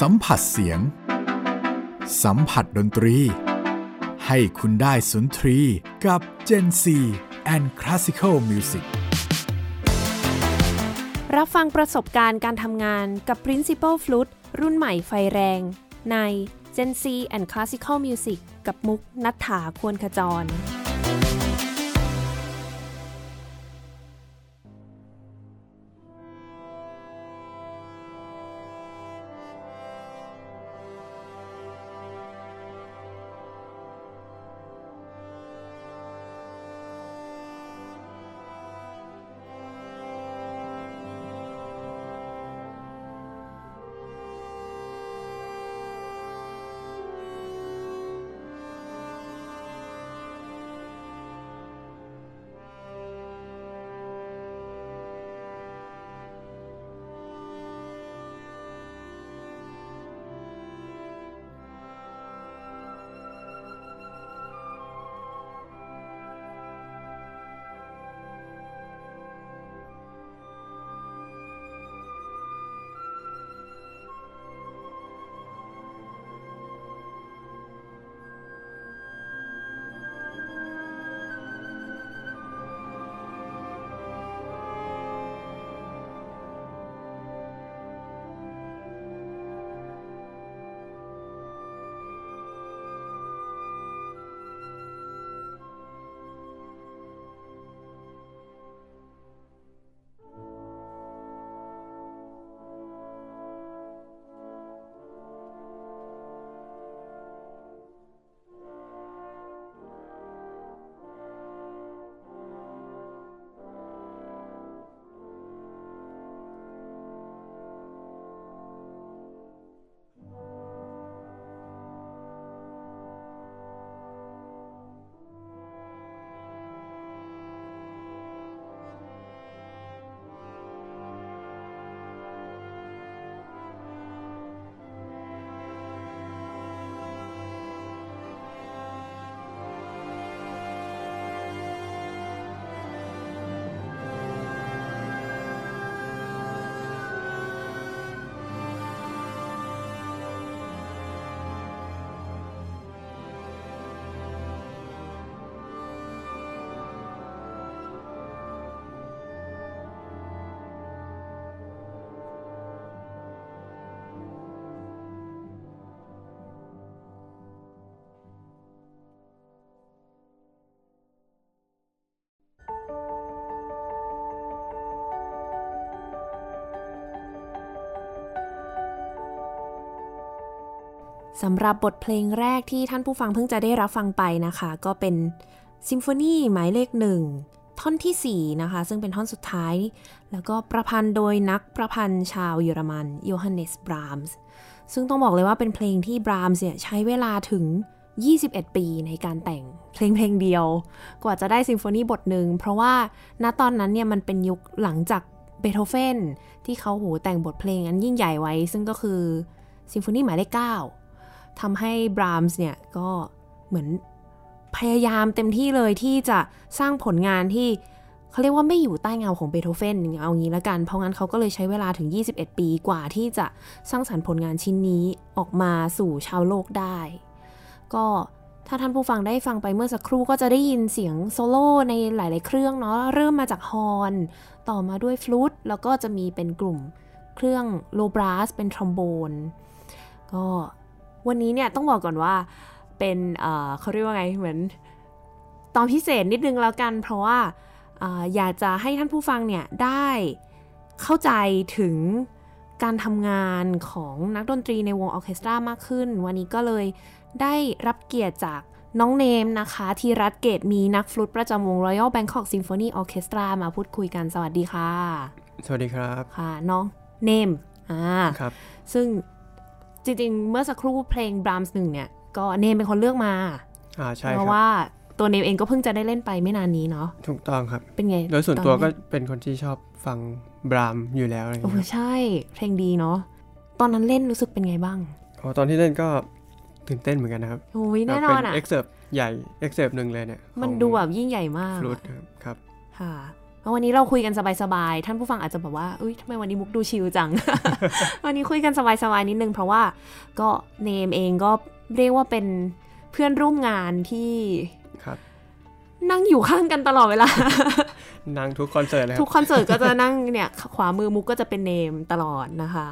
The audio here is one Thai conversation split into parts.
สัมผัสเสียงสัมผัสดนตรีให้คุณได้สุนทรีกับ Gen Z and Classical Music รับฟังประสบการณ์การทำงานกับ Principal Flute รุ่นใหม่ไฟแรงใน Gen Z and Classical Music กับมุกณัฐฐา ควรขจรสำหรับบทเพลงแรกที่ท่านผู้ฟังเพิ่งจะได้รับฟังไปนะคะก็เป็นซิมโฟนีหมายเลข1ท่อนที่4นะคะซึ่งเป็นท่อนสุดท้ายแล้วก็ประพันธ์โดยนักประพันธ์ชาวเยอรมันโยฮันเนสบรามส์ซึ่งต้องบอกเลยว่าเป็นเพลงที่บรามส์เนี่ยใช้เวลาถึง21 ปีในการแต่งเพลงเดียวกว่าจะได้ซิมโฟนีบทหนึ่งเพราะว่าณตอนนั้นเนี่ยมันเป็นยุคหลังจากเบโธเฟนที่เขาแต่งบทเพลงอันยิ่งใหญ่ไว้ซึ่งก็คือซิมโฟนีหมายเลข9ทำให้บรามส์เนี่ยก็เหมือนพยายามเต็มที่เลยที่จะสร้างผลงานที่เขาเรียกว่าไม่อยู่ใต้เงาของเบโธเฟนเอางี้ละกันเพราะงั้นเขาก็เลยใช้เวลาถึง21 ปีกว่าที่จะสร้างสรรค์ผลงานชิ้นนี้ออกมาสู่ชาวโลกได้ก็ถ้าท่านผู้ฟังได้ฟังไปเมื่อสักครู่ก็จะได้ยินเสียงโซโล่ในหลายๆเครื่องเนาะเริ่มมาจากฮอร์นต่อมาด้วยฟลูตแล้วก็จะมีเป็นกลุ่มเครื่องโลบราสเป็นทรอมโบนก็วันนี้เนี่ยต้องบอกก่อนว่าเป็นเขาเรียกว่าไงเหมือนตอนพิเศษนิดนึงแล้วกันเพราะว่าอยากจะให้ท่านผู้ฟังเนี่ยได้เข้าใจถึงการทำงานของนักดนตรีในวงออเคสตรามากขึ้นวันนี้ก็เลยได้รับเกียรติจากน้องเนมนะคะธีรัตน์ เกตมีนักฟลูตประจำวง Royal Bangkok Symphony Orchestra มาพูดคุยกันสวัสดีค่ะสวัสดีครับค่ะน้องเนมครับซึ่งจริงๆเมื่อสักครู่เพลง Brahms 1เนี่ยก็เนมเป็นคนเลือกมาใช่ครับเพราะว่าตัวเนมเองก็เพิ่งจะได้เล่นไปไม่นานนี้เนาะถูกต้องครับเป็นไงโดยส่วนตัวก็เป็นคนที่ชอบฟัง Brahms อยู่แล้วโอ้ใช่เพลงดีเนาะตอนนั้นเล่นรู้สึกเป็นไงบ้างอ๋อตอนที่เล่นก็ตื่นเต้นเหมือนกันนะครับโอ้ยแน่นอนอ่ะเป็น excerpt ใหญ่ excerpt 1เลยเนี่ยมันดูแบบยิ่งใหญ่มากฟลูตครับค่ะ วันนี้เราคุยกันสบายๆท่านผู้ฟังอาจจะแบบว่าทำไมวันนี้มุกดูชิลจัง วันนี้คุยกันสบายๆนิดนึงเพราะว่าก็เนมเองก็เรียกว่าเป็นเพื่อนร่วมงานที่นั่งอยู่ข้างกันตลอดเวลา นั่งทุกคอนเสิร์ตเลยทุกคอนเสิร์ตก็จะนั่งเนี่ยขวามือมุกก็จะเป็นเนมตลอดนะคะ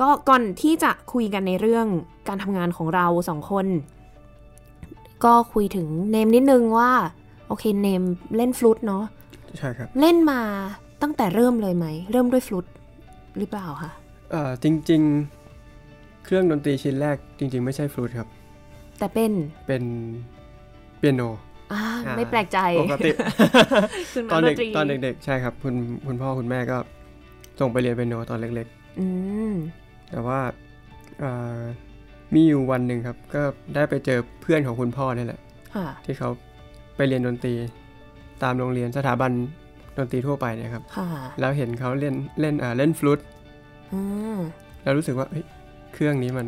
ก็ก่อนที่จะคุยกันในเรื่องการทำงานของเราสองคนก็คุยถึงเนมนิดนึงว่าโอเคเนมเล่นฟลูตเนาะใช่ครับเล่นมาตั้งแต่เริ่มเลยไหมเริ่มด้วยฟลูตหรือเปล่าคะจริงๆเครื่องดนตรีชิ้นแรกจริงๆไม่ใช่ฟลูตครับแต่เป็นเปียโนไม่แปลกใจปกติ ตอนเด็กๆใช่ครับคุณพ่อคุณแม่ก็ส่งไปเรียนเปียโนตอนเล็กๆแต่ว่ามีอยู่วันหนึ่งครับก็ได้ไปเจอเพื่อนของคุณพ่อนี่แหละที่เขาไปเรียนดนตรีตามโรงเรียนสถาบันดนตรีทั่วไปเนี่ยครับแล้วเห็นเขาเล่นฟลูตแล้วรู้สึกว่าเครื่องนี้มัน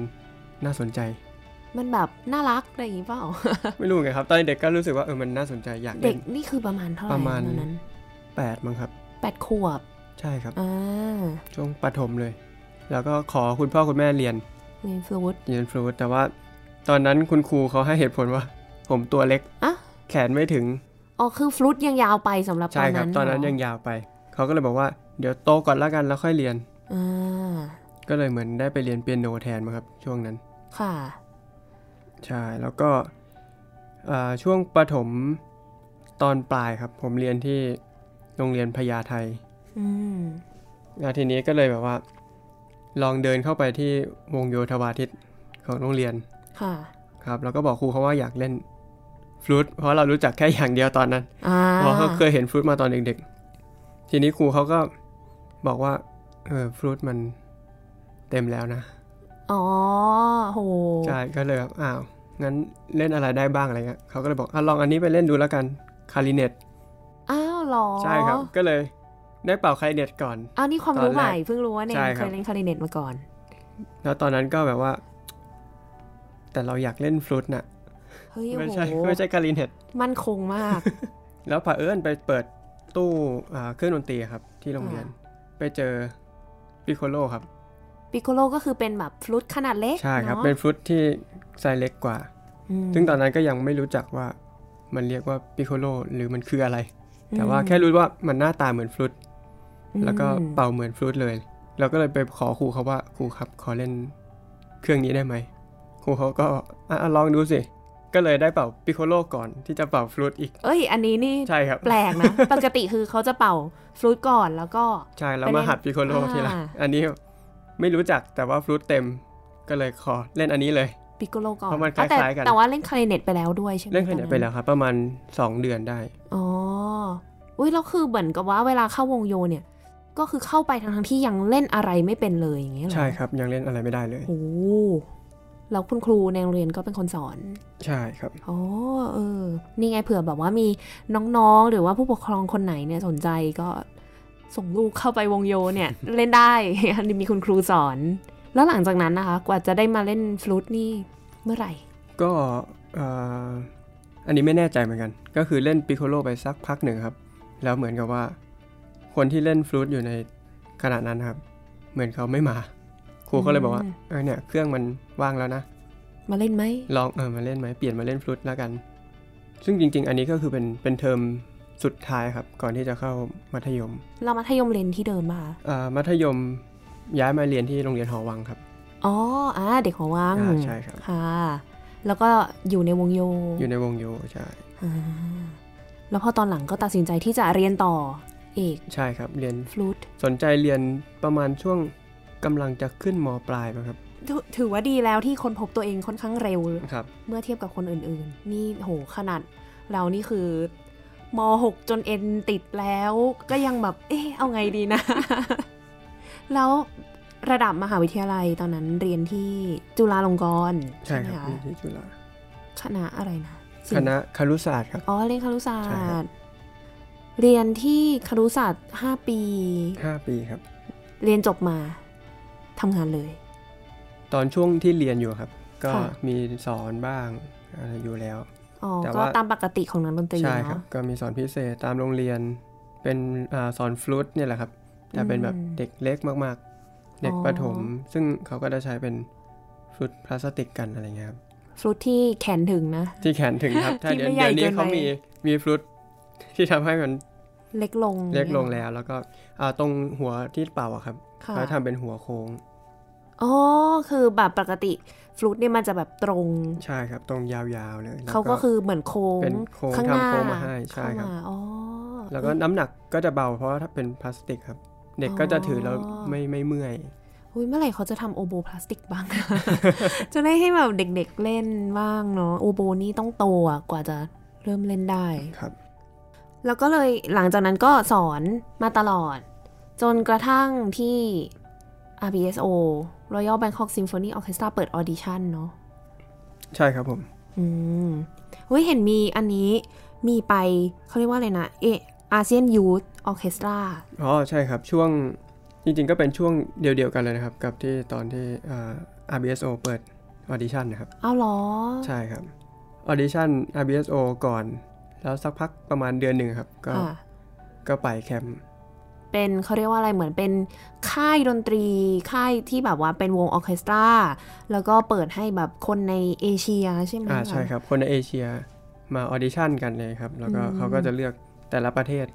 น่าสนใจมันแบบน่ารักอะไรอย่างงี้เปล่าไม่รู้ไงครับตอนเด็กก็รู้สึกว่ามันน่าสนใจอยากเด็กนี่คือประมาณเท่าไหร่ประมาณนั้น8มั้งครับ8ขวบใช่ครับช่วงประถมเลยแล้วก็ขอคุณพ่อคุณแม่เรียนฟลูตแต่ว่าตอนนั้นคุณครูเขาให้เหตุผลว่าผมตัวเล็กแขนไม่ถึงคือฟลูตยังยาวไปสำหรับตอนนั้นใช่ครับตอนนั้นยังยาวไปเขาก็เลยบอกว่าเดี๋ยวโตก่อนละกันแล้วค่อยเรียนก็เลยเหมือนได้ไปเรียนเปียโนแทนมั้งครับช่วงนั้นค่ะใช่แล้วก็ช่วงประถมตอนปลายครับผมเรียนที่โรงเรียนพญาไทแล้วทีนี้ก็เลยแบบว่าลองเดินเข้าไปที่วงโยธวาทิตของโรงเรียนค่ะครับแล้วก็บอกครูเขาว่าอยากเล่นฟลูตเพราะเรารู้จักแค่อย่างเดียวตอนนั้นเพราะเขาเคยเห็นฟลูตมาตอนเด็กๆทีนี้ครูเขาก็บอกว่าฟลูตมันเต็มแล้วนะอ๋อโหใช่ก็เลยแบบอ้าวงั้นเล่นอะไรได้บ้างอะไรเงี้ยเขาก็เลยบอกลองอันนี้ไปเล่นดูแล้วกันคลาริเนตอ้าวหรอใช่ครับก็เลยได้เป่าคลาริเนตก่อนอ้าวนี่ความรู้ใหม่เพิ่งรู้ว่าเนี่ยเคยเล่นคลาริเนตมาก่อนแล้วตอนนั้นก็แบบว่าแต่เราอยากเล่นฟลูตน่ะไม่ใช่คลาริเนตมั่นคงมากแล้วเผอิญไปเปิดตู้เครื่องดนตรีครับที่โรงเรียนไปเจอปิโคโลครับปิโคโลก็คือเป็นแบบฟลูตขนาดเล็กใช่ครับเป็นฟลูตที่ไซส์เล็กกว่าซึ่งตอนนั้นก็ยังไม่รู้จักว่ามันเรียกว่าปิโคโลหรือมันคืออะไรแต่ว่าแค่รู้ว่ามันหน้าตาเหมือนฟลูตแล้วก็เป่าเหมือนฟลูตเลยเราก็เลยไปขอครูเขาว่าครูครับขอเล่นเครื่องนี้ได้ไหมครูเขาก็ลองดูสิก็เลยได้เป่าปิโคโลก่อนที่จะเป่าฟลูตอีกอันนี้นี่ใช่ครับแปลกนะปกติคือเขาจะเป่าฟลูตก่อนแล้วก็ใช่แล้วมาหัดปิโคโลทีหลังอันนี้ไม่รู้จักแต่ว่าฟลูตเต็มก็เลยขอเล่นอันนี้เลยปิโคโลก่อนเพราะมันคล้ายๆกันแต่ว่าเล่นคลาริเนตไปแล้วด้วยใช่ไหมเล่นคลาริเนตไปแล้วครับประมาณ2เดือนได้อ๋ออุ้ยแล้วคือเหมือนกับว่าเวลาเข้าวงโยเนี่ยก็คือเข้าไปทั้งที่ยังเล่นอะไรไม่เป็นเลยอย่างเงี้ยใช่ครับยังเล่นอะไรไม่ได้เลยโอ้แล้วคุณครูในโรงเรียนก็เป็นคนสอนใช่ครับอ๋อนี่ไงเผื่อแบบว่ามีน้องๆหรือว่าผู้ปกครองคนไหนเนี่ยสนใจก็ส่งลูกเข้าไปวงโยเนี่ย เล่นได้ มีคุณครูสอนแล้วหลังจากนั้นนะคะกว่าจะได้มาเล่นฟลูตนี่เมื่อไหร่ก็อันนี้ไม่แน่ใจเหมือนกันก็คือเล่นปิโคโลไปสักพักหนึ่งครับแล้วเหมือนกับว่าคนที่เล่นฟลูตอยู่ในขณะนั้นครับเหมือนเขาไม่มาครูก็เลยบอกว่าเนี่ยเครื่องมันว่างแล้วนะมาเล่นไหมลองมาเล่นไหมเปลี่ยนมาเล่นฟลูตแล้วกันซึ่งจริงๆอันนี้ก็คือเป็นเทอมสุดท้ายครับก่อนที่จะเข้ามัธยมเรามัธยมเรียนที่เดิมป่ะมัธยมย้ายมาเรียนที่โรงเรียนหอวังครับอ๋อเด็กหอวังใช่ครับค่ะแล้วก็อยู่ในวงโยใช่แล้วพอตอนหลังก็ตัดสินใจที่จะเรียนต่อเอกใช่ครับเรียนฟลูตสนใจเรียนประมาณช่วงกำลังจะขึ้นม.ปลายครับถือว่าดีแล้วที่คนพบตัวเองค่อนข้างเร็วเมื่อเทียบกับคนอื่นๆนี่โหขนาดเรานี่คือม.6 จนเอ็นติดแล้วก็ยังแบบเอาไงดีนะ แล้วระดับมหาวิทยาลัยตอนนั้นเรียนที่จุฬาลงกรณ์ใช่ครับที่จุฬาคณะอะไรนะคณะครุศาสตร์ครับอ๋อเรียนครุศาสตร์เรียนที่ครุศาสตร์5 ปีครับเรียนจบมาทำงานเลยตอนช่วงที่เรียนอยู่ครับก็มีสอนบ้างอยู่แล้วก็ตามปกติของนักดนตรีเนาะใช่ครับก็มีสอนพิเศษตามโรงเรียน เป็นสอนฟลูตเนี่ยแหละครับแต่เป็นแบบเด็กเล็กมากๆเด็กประถมซึ่งเขาก็จะใช้เป็นฟลูตพลาสติกกันอะไรเงี้ยครับฟลูตที่แขนถึงนะที่แขนถึงครับถ้าเดี๋ยวนี้เขามีฟลูตที่ทำให้มันเล็กลงแล้วแล้วก็ตรงหัวที่เป่าอะครับเขาทำเป็นหัวโค้งอ๋อคือแบบปกติฟลูตเนี่ยมันจะแบบตรงใช่ครับตรงยาวๆเลยเขาก็คือเหมือนโค้งข้างหน้ามาให้ใช่ครับอ๋อแล้วก็น้ำหนักก็จะเบาเพราะถ้าเป็นพลาสติกครับเด็กก็จะถือแล้วไม่เมื่อยเมื่อไหร่เขาจะทำโอโบพลาสติกบ้าง จะได้ให้แบบเด็กๆเล่นบ้างเนาะโอโบนี่ต้องโตกว่าจะเริ่มเล่นได้ครับแล้วก็เลยหลังจากนั้นก็สอนมาตลอดจนกระทั่งที่ RBSO Royal Bangkok Symphony Orchestra เปิดออดิชั่นเนาะใช่ครับผมเห็นมีอันนี้มีไปเขาเรียกว่าอะไรนะอาเซียนยูธออร์เคสตราอ๋อใช่ครับช่วงจริงๆก็เป็นช่วงเดียวกันเลยนะครับกับที่ตอนที่ RBSO เปิดออดิชั่นนะครับอ้าวเหรอใช่ครับออดิชั่น RBSO ก่อนแล้วสักพักประมาณเดือนหนึ่งครับก็ไปแคมป์เป็นเขาเรียกว่าอะไรเหมือนเป็นค่ายดนตรีค่ายที่แบบว่าเป็นวงออร์เคสตราแล้วก็เปิดให้แบบคนในเอเชียใช่ไหมครับใช่ครับคนในเอเชียมาออดิชั่นกันเลยครับแล้วก็เขาก็จะเลือกแต่ละประเทศ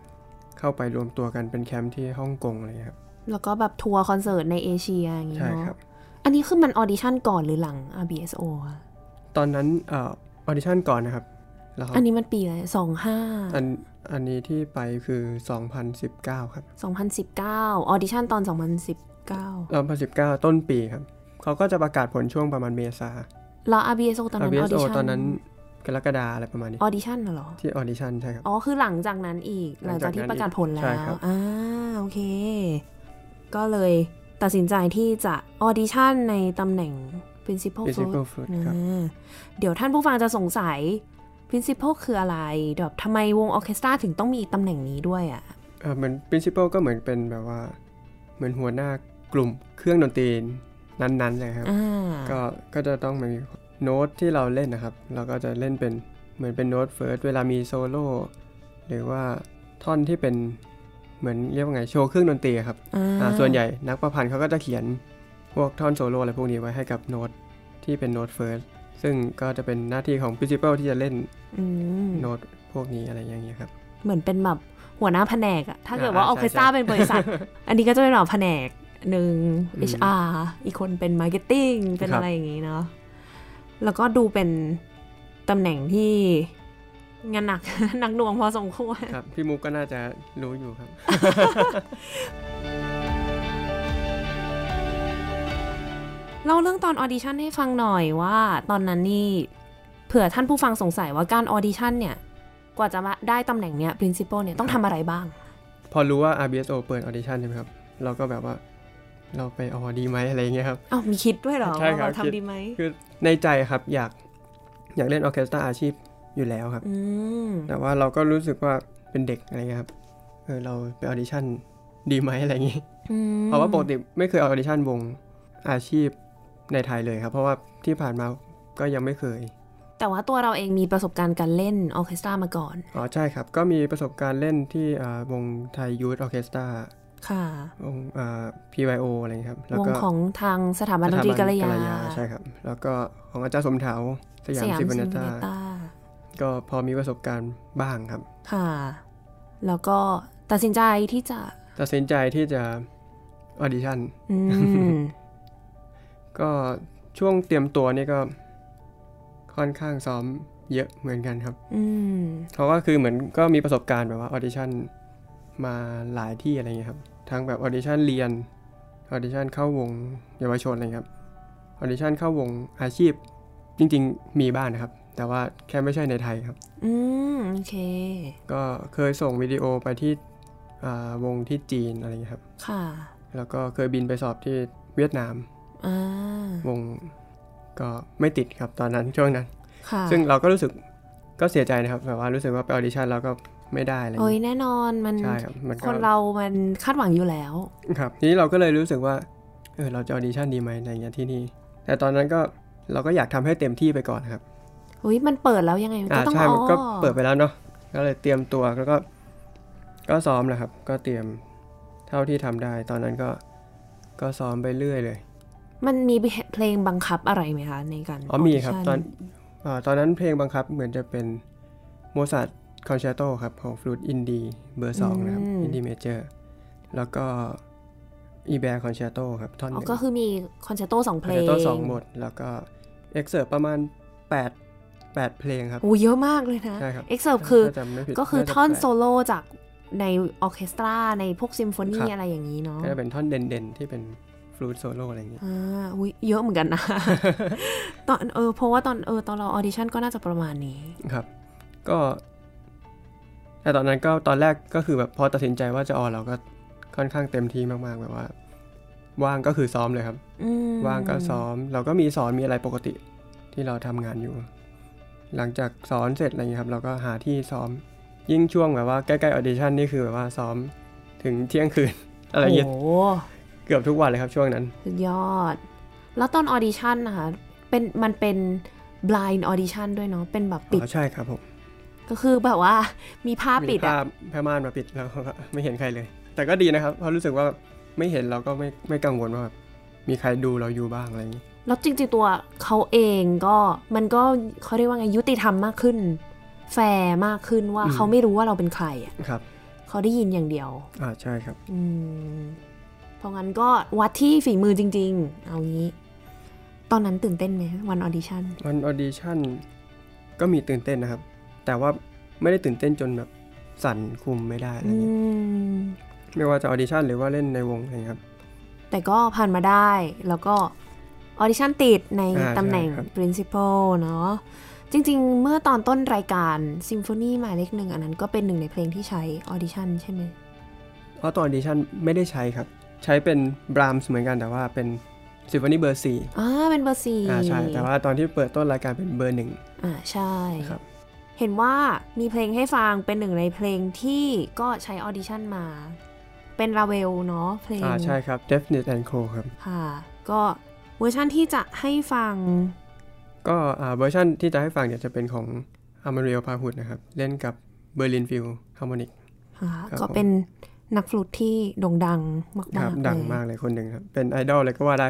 เข้าไปรวมตัวกันเป็นแคมป์ที่ฮ่องกงเลยครับแล้วก็แบบทัวร์คอนเสิร์ตในเอเชียอย่างนี้เนาะอันนี้คือมันออดิชั่นก่อนหรือหลัง RBSO คะตอนนั้นออดิชั่นก่อนนะครับแล้วอันนี้มันปีอะไร25อันนี้ที่ไปคือ2019ครับ2019ออดิชั่นตอน2019ต้นปีครับเขาก็จะประกาศผลช่วงประมาณเมษาแล้ว RBSO ตอนนั้น RBSO ตอนนั้นกรกฎาอะไรประมาณนี้ออดิชั่นเหรอที่ออดิชั่นใช่ครับอ๋อคือหลังจากนั้นอีกหลังจากที่ประกาศผลแล้วโอเคก็เลยตัดสินใจที่จะออดิชั่นในตำแหน่ง Principal Flute นะเดี๋ยวท่านผู้ฟังจะสงสัย Principal คืออะไรแบบทำไมวงออร์เคสตราถึงต้องมีตำแหน่งนี้ด้วยอ่ะเหมือน Principal ก็เหมือนเป็นแบบว่าเหมือนหัวหน้ากลุ่มเครื่องดนตรีนั้นๆเลยครับก็จะต้องมีโน้ตที่เราเล่นนะครับเราก็จะเล่นเป็นเหมือนเป็นโน้ตเฟิร์สเวลามีโซโล่หรือว่าท่อนที่เป็นเหมือนเรียกว่าไงโชว์เครื่องดนตรีครับส่วนใหญ่นักประพันธ์เขาก็จะเขียนพวกท่อนโซโล่อะไรพวกนี้ไว้ให้กับโน้ตที่เป็นโน้ตเฟิร์สซึ่งก็จะเป็นหน้าที่ของ Principal ที่จะเล่นโน้ตพวกนี้อะไรอย่างเงี้ยครับเหมือนเป็นแบบหัวหน้าแผนกอะถ้าเกิดว่าออร์เคสตราเป็นบริษัท อันนี้ก็จะเป็นหัวแผนกหนึ่ง HR อีกคนเป็น Marketing เป็นอะไรอย่างงี้เนาะแล้วก็ดูเป็นตำแหน่งที่งานหนักหน่วงพอสมควรครับพี่มุกก็น่าจะรู้อยู่ครับ เล่าเรื่องตอนออดิชั่นให้ฟังหน่อยว่าตอนนั้นนี่เผื่อท่านผู้ฟังสงสัยว่าการออดิชั่นเนี่ยกว่าจะมาได้ตำแหน่งเนี้ย Principal เนี่ยต้องทำอะไรบ้างพอรู้ว่า RBSO เปิดออดิชั่นใช่ไหมครับเราก็แบบว่าเราไปออดีไหมอะไรเงี้ยครับอ้าวมีคิดด้วยเหรอเราทำดีไหมคือในใจครับอยากเล่นออร์เคสตราอาชีพอยู่แล้วครับแต่ว่าเราก็รู้สึกว่าเป็นเด็กอะไรเงี้ยครับเราไปออดิชั่นดีไหมอะไรเงี้ยเพราะว่าปกติไม่เคยออดิชั่นวงอาชีพในไทยเลยครับเพราะว่าที่ผ่านมาก็ยังไม่เคยแต่ว่าตัวเราเองมีประสบการณ์การเล่นออร์เคสตรามาก่อนอ๋อใช่ครับก็มีประสบการณ์เล่นที่วงไทยยูธออร์เคสตราค่ะวงPYO อะไรครับแล้วก็วงของทางสถาบันดนตรีกัลยาใช่ครับแล้วก็ของอาจารย์สมเถาสยามซิมโฟเนต้าก็พอมีประสบการณ์บ้างครับค่ะแล้วก็ตัดสินใจที่จะออดิชั่นก็ช่วงเตรียมตัวนี่ก็ค่อนข้างซ้อมเยอะเหมือนกันครับเพราะว่าคือเหมือนก็มีประสบการณ์แบบว่าออดิชั่นมาหลายที่อะไรเงี้ยครับทั้งแบบออดิชั่นเรียนออดิชั่นเข้าวงเยาวชนอะไรครับออดิชั่นเข้าวงอาชีพจริงๆมีบ้างนะครับแต่ว่าแค่ไม่ใช่ในไทยครับโอเคก็เคยส่งวิดีโอไปที่วงที่จีนอะไรเงี้ยครับค่ะแล้วก็เคยบินไปสอบที่เวียดนามวงก็ไม่ติดครับตอนนั้นช่วงนั้นซึ่งเราก็รู้สึกก็เสียใจนะครับแบบว่ารู้สึกว่าไปออดิชั่นแล้วก็ไม่ได้เลยโอ้ยแน่นอนมันคนเรามันคาดหวังอยู่แล้วครับทีนี้เราก็เลยรู้สึกว่าเราจะออดิชั่นดีไหมอะไรเงี้ยที่นี่แต่ตอนนั้นก็เราก็อยากทำให้เต็มที่ไปก่อนครับมันเปิดแล้วยังไงก็ต้องใช่ก็เปิดไปแล้วเนาะก็เลยเตรียมตัวแล้วก็ ก็ซ้อมแหละครับก็เตรียมเท่าที่ทำได้ตอนนั้นก็ซ้อมไปเรื่อยเลยมันมีเพลงบังคับอะไรไหมคะในการอ๋อมีครับตอนนั้นเพลงบังคับเหมือนจะเป็นโมซาร์ทคอนแชร์โตครับของฟลูตอินดีเบอร์2นะครับอินดีเมเจอร์แล้วก็อีแบร์คอนแชร์โตครับท่อนนึงก็คือมีคอนแชร์โต2เพลงคอนแชร์โต2บทแล้วก็เอ็กเซิร์ฟประมาณ8เพลงครับโอ้เยอะมากเลยนะเอ็กเซิร์ฟคือก็คือท่อนโซโล่จากในออเคสตราในพวกซิมโฟนีอะไรอย่างนี้เนาะก็จะเป็นท่อนเด่นๆที่เป็นฟลูตโซโล่อะไรอย่างเงี้ยอุ้ยเยอะเหมือนกันนะตอนเพราะว่าตอนเราออดิชั่นก็น่าจะประมาณนี้ครับก็แต่ตอนนั้นก็ตอนแรกก็คือแบบพอตัดสินใจว่าจะออนเราก็ค่อนข้างเต็มที่มากๆแบบว่าว่างก็คือซ้อมเลยครับว่างก็ซ้อมเราก็มีสอนมีอะไรปกติที่เราทำงานอยู่หลังจากสอนเสร็จอะไรอย่างเงี้ยครับเราก็หาที่ซ้อมยิ่งช่วงแบบว่าใกล้ๆออดิชั่นนี่คือแบบว่าซ้อมถึงเที่ยงคืนอะไรอย่างเงี้ยเกือบทุกวันเลยครับช่วงนั้นสุดยอดแล้วตอนออดิชั่นนะคะมันเป็น blind audition ด้วยเนาะเป็นแบบปิดใช่ครับผมก็คือแบบว่ามีผ้าปิดอะผ้าม่านมาปิดแล้วไม่เห็นใครเลยแต่ก็ดีนะครับเพราะรู้สึกว่าไม่เห็นเราก็ไม่กังวลว่าแบบมีใครดูเราอยู่บ้างอะไรอย่างนี้แล้วจริงๆตัวเขาเองก็มันก็เขาเรียกว่าไงยุติธรรมมากขึ้นแฟร์มากขึ้นว่าเขาไม่รู้ว่าเราเป็นใครอ่ะครับเขาได้ยินอย่างเดียวใช่ครับเพราะงั้นก็วัดที่ฝีมือจริงๆเอางี้ตอนนั้นตื่นเต้นไหมวันออดิชั่นก็มีตื่นเต้นนะครับแต่ว่าไม่ได้ตื่นเต้นจนแบบสั่นคุมไม่ได้อะไรอย่างนี้ไม่ว่าจะออดิชั่นหรือว่าเล่นในวงอะไรครับแต่ก็ผ่านมาได้แล้วก็ออดิชั่นติดในตำแหน่ง Principal เนาะจริงๆเมื่อตอนต้นรายการ Symphony หมายเลข1อันนั้นก็เป็นหนึ่งในเพลงที่ใช้ออดิชั่นใช่ไหมเพราะตอนออดิชั่นไม่ได้ใช้ครับใช้เป็น Brahms เหมือนกันแต่ว่าเป็น Symphony เบอร์4เป็นเบอร์4ใช่แต่ว่าตอนที่เปิดต้นรายการเป็นเบอร์1ใช่ครับเห็นว่ามีเพลงให้ฟังเป็นหนึ่งในเพลงที่ก็ใช้ออดิชั่นมาเป็นราเวลเนาะเพลงใช่ครับ Definite and Co ครับค่ะก็เวอร์ชันที่จะให้ฟังก็เวอร์ชันที่จะให้ฟังเนี่ยจะเป็นของอามาเรียลพาหุดนะครับเล่นกับเบอร์ลินฟิลฮาร์โมนิกก็เป็นนักฟลูตที่โด่งดังมากๆเลยดังมากเลยคนหนึ่งครับเป็นไอดอลเลยก็ว่าได้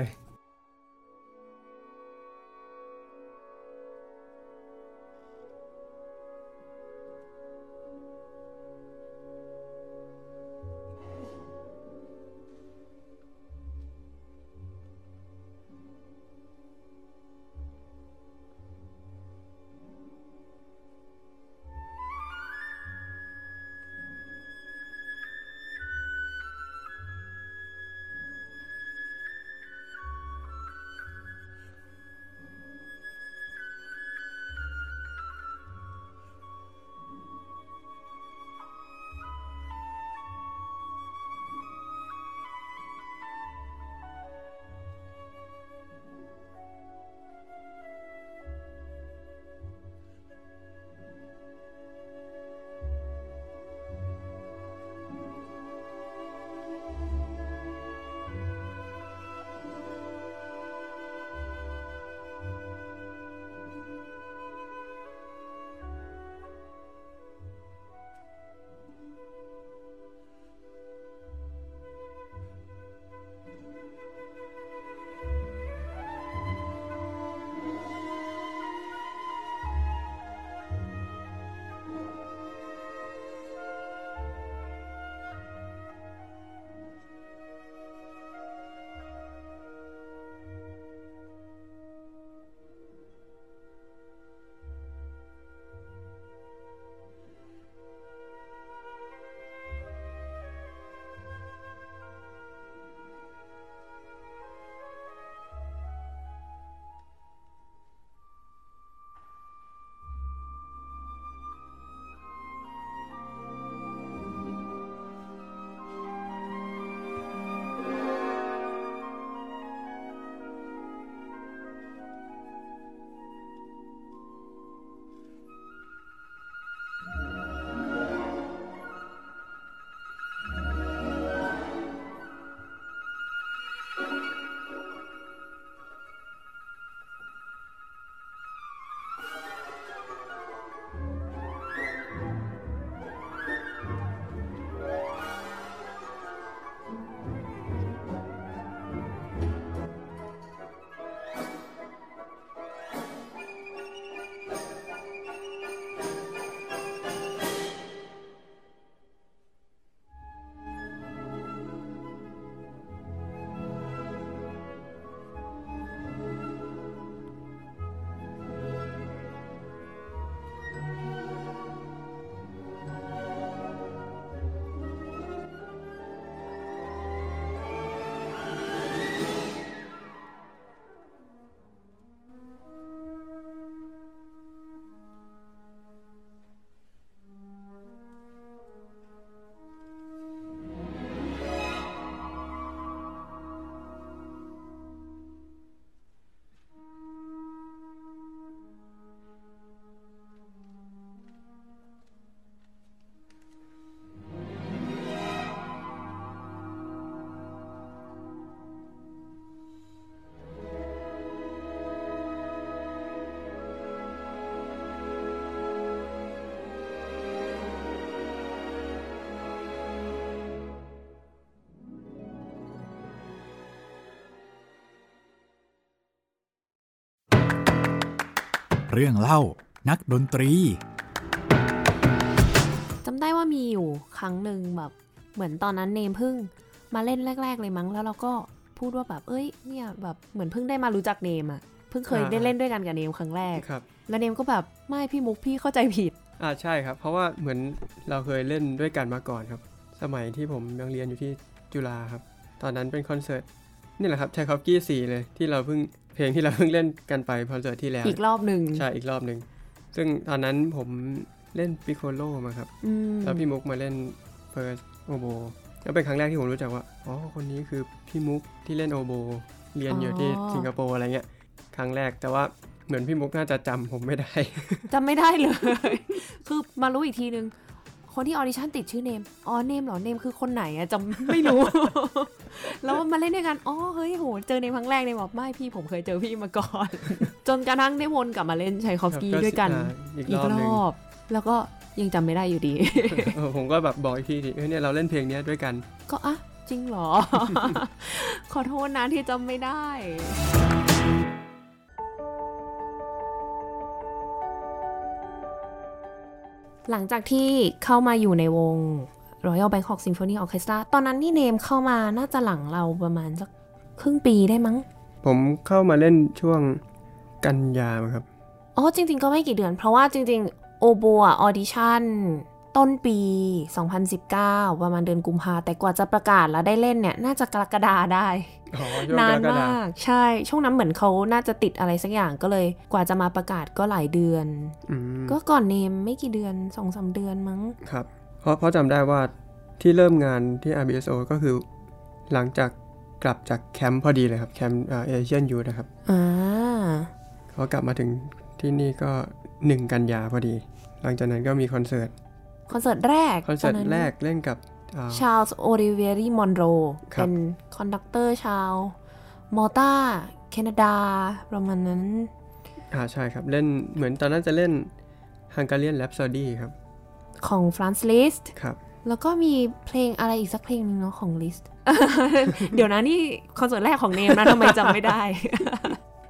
เรื่องเล่านักดนตรีจำได้ว่ามีอยู่ครั้งหนึ่งแบบเหมือนตอนนั้นเนมเพิ่งมาเล่นแรกๆเลยมั้งแล้วเราก็พูดว่าแบบเอ้ยเนี่ยแบบเหมือนเพิ่งได้มารู้จักเนมอ่ะเพิ่งเคยได้เล่นด้วยกันกับเนมครั้งแรกแล้วเนมก็แบบไม่พี่มุกพี่เข้าใจผิดใช่ครับเพราะว่าเหมือนเราเคยเล่นด้วยกันมาก่อนครับสมัยที่ผมยังเรียนอยู่ที่จุฬาครับตอนนั้นเป็นคอนเสิร์ตนี่แหละครับไทคอฟกี้4เลยที่เราเพิ่งเพลงที่เราเพิ่งเล่นกันไปคอนเสิร์ตที่แล้วอีกรอบนึงใช่อีกรอบนึงซึ่งตอนนั้นผมเล่นปิโคโลมาครับแล้วพี่มุกมาเล่นเฟิร์สโอโบแล้วเป็นครั้งแรกที่ผมรู้จักว่าอ๋อคนนี้คือพี่มุกที่เล่นโอโบเรียนอยู่ที่สิงคโปร์อะไรเงี้ยครั้งแรกแต่ว่าเหมือนพี่มุกน่าจะจำผมไม่ได้จำไม่ได้เลย คือมารู้อีกทีนึงคนที่ออดิชั่นติดชื่อเนมอ๋อเนมเหรอเนมคือคนไหนอะจำไม่รู้ แล้วมาเล่นด้วยกันอ๋อเฮ้ยโหเจอเนมครั้งแรกเนมบอกไม่พี่ผมเคยเจอพี่มาก่อน จนกระทั่งได้วนกลับมาเล่นไชคอฟสกี้ด้วยกันอีกรอบแล้วก็ยังจำไม่ได้อยู่ดี ผมก็แบบบอกอีกทีดิเนี่ยเราเล่นเพลงนี้ด้วยกันก็อ่ะจริงเหรอ ขอโทษนะที่จำไม่ได้หลังจากที่เข้ามาอยู่ในวง Royal Bangkok Symphony Orchestra ตอนนั้นนี่เนมเข้ามาน่าจะหลังเราประมาณสักครึ่งปีได้มั้งผมเข้ามาเล่นช่วงกันยาครับอ๋อจริงๆก็ไม่กี่เดือนเพราะว่าจริงๆโอโบอ่ะออดิชั่นต้นปี2019ประมาณเดือนกุมภาพันธ์แต่กว่าจะประกาศแล้วได้เล่นเนี่ยน่าจะกรกฎาคมได้นานมากใช่ช่วงนั้นเหมือนเขาน่าจะติดอะไรสักอย่างก็เลยกว่าจะมาประกาศก็หลายเดือนก็ก่อนเนมไม่กี่เดือน 2-3 เดือนมั้งครับเพราะจำได้ว่าที่เริ่มงานที่ RBSO ก็คือหลังจากกลับจากแคมป์พอดีเลยครับแคมป์เอเชียนยูนะครับเขากลับมาถึงที่นี่ก็1กันยาพอดีหลังจากนั้นก็มีคอนเสิร์ตแรกเล่นกับชาร์ลส์โอลิเวียรีมอนโรเป็นคอนดักเตอร์ชาวมอลตาแคนาดาประมาณนั้นใช่ครับเล่นเหมือนตอนนั้นจะเล่น Hungarian Rhapsody ครับของ Franz Liszt ครับแล้วก็มีเพลงอะไรอีกสักเพลงนึงเนาะของ Liszt เดี๋ยวนะนี่คอนเสิร์ตแรกของเนมนะทำไมจำไม่ได้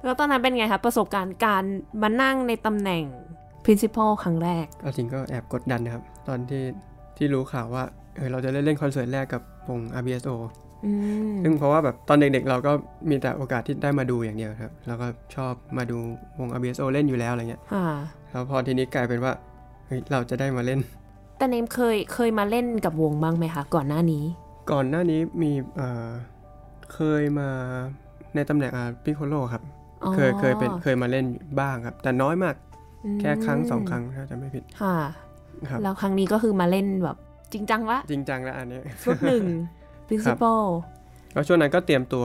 แล้วตอนนั้นเป็นไงครับประสบการณ์การมานั่งในตำแหน่ง Principal ครั้งแรกจริงก็แอบกดดันนะครับตอนที่รู้ข่าวว่าเราจะเล่นคอนเสิร์ตแรกกับวง RBSO ซึ่งเพราะว่าแบบตอนเด็กๆเราก็มีแต่โอกาสที่ได้มาดูอย่างเดียวครับแล้วก็ชอบมาดูวง RBSO เล่นอยู่แล้วอะไรเงี้ยแล้วพอทีนี้กลายเป็นว่าเราจะได้มาเล่นแต่เนมเคยมาเล่นกับวงบ้างไหมคะก่อนหน้านี้มีเคยมาในตำแหน่งพิโคโลครับเคยมาเล่นบ้างครับแต่น้อยมากแค่ครั้ง2ครั้งถ้าจะไม่ผิดค่ะแล้วครั้งนี้ก็คือมาเล่นแบบจริงจังละอันนี้ชุด1 Principal แล้วช่วงนั้นก็เตรียมตัว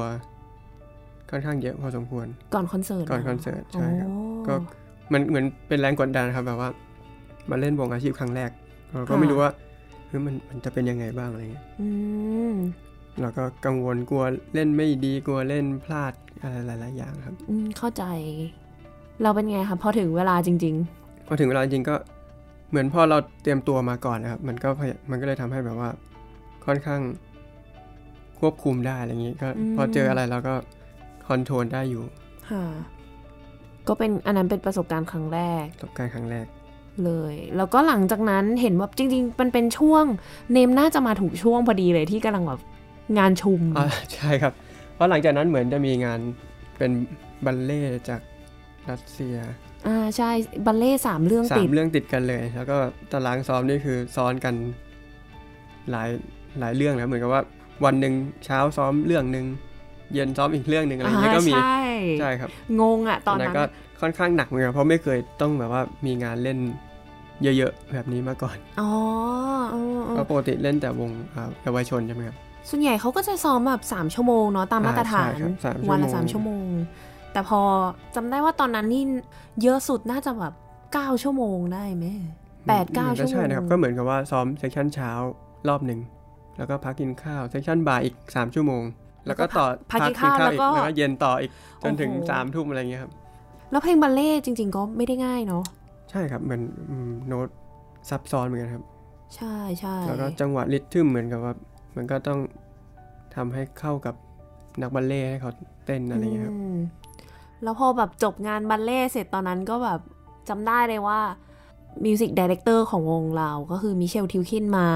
ค่อนข้างเยอะพอสมควรก่อนคอนเสิร์ตใช่ครับก็มันเหมือนเป็นแรงกดดันครับแบบว่ามาเล่นวงอาชีพครั้งแรกเราก็ไม่รู้ว่ามันจะเป็นยังไงบ้างอะไรเงี้ยเราก็กังวลกลัวเล่นไม่ดีกลัวเล่นพลาดอะไรหลายๆอย่างครับเข้าใจเราเป็นไงครับพอถึงเวลาจริงก็เหมือนพอเราเตรียมตัวมาก่อนนะครับมันก็เลยทำให้แบบว่าค่อนข้างควบคุมได้อะไรอย่างนี้ก็พอเจออะไรเราก็คอนโทรลได้อยู่ค่ะก็เป็นอันนั้นเป็นประสบการณ์ครั้งแรกเลยแล้วก็หลังจากนั้นเห็นว่าจริงๆมันเป็นช่วงเนมน่าจะมาถูกช่วงพอดีเลยที่กำลังแบบงานชุมใช่ครับเพราะหลังจากนั้นเหมือนจะมีงานเป็นบัลเล่จากรัสเซียใช่บัลเล่3 เรื่องติดกันเลยแล้วก็ตารางซ้อมนี่คือซ้อนกันหลายเรื่องนะเหมือนกับว่าวันนึงเช้าซ้อมเรื่องนึงเย็นซ้อมอีกเรื่องนึงอะไรอย่างนี้ก็มีใช่ครับงงอ่ะตอนนั้นก็ค่อนข้างหนักเหมือนกันเพราะไม่เคยต้องแบบว่ามีงานเล่นเยอะๆแบบนี้มาก่อนอ๋อก็ปกติเล่นแต่วงเยาวชนใช่ไหมครับส่วนใหญ่เขาก็จะซ้อมแบบ3ชั่วโมงเนาะตามมาตรฐานวันละ3ชั่วโมงแต่พอจำได้ว่าตอนนั้นนี่เยอะสุดน่าจะแบบ9ชั่วโมงได้ไหม 8-9 ชั่วโมงใช่นะครับก็เหมือนกับว่าซ้อมเซสชั่นเช้ารอบนึงแล้วก็พักกินข้าวเซสชั่นบ่ายอีก3ชั่วโมงแล้วก็ต่อพักกินข้าวแล้วก็เย็นต่ออีกจนถึง 3 ทุ่มอะไรอย่างเงี้ยครับแล้วเพลงบัลเล่จริงๆก็ไม่ได้ง่ายเนาะใช่ครับมันโน้ตซับซ้อนเหมือนกันครับใช่ๆแล้วก็จังหวะริทึมเหมือนกับว่ามันก็ต้องทำให้เข้ากับนักบัลเล่ให้เขาเต้นอะไรอย่างเงี้ยครับแล้วพอแบบจบงานบัลเล่เสร็จตอนนั้นก็แบบ จำได้เลยว่ามิวสิกไดเรคเตอร์ของวงเราก็คือมิเชลทิวคินมา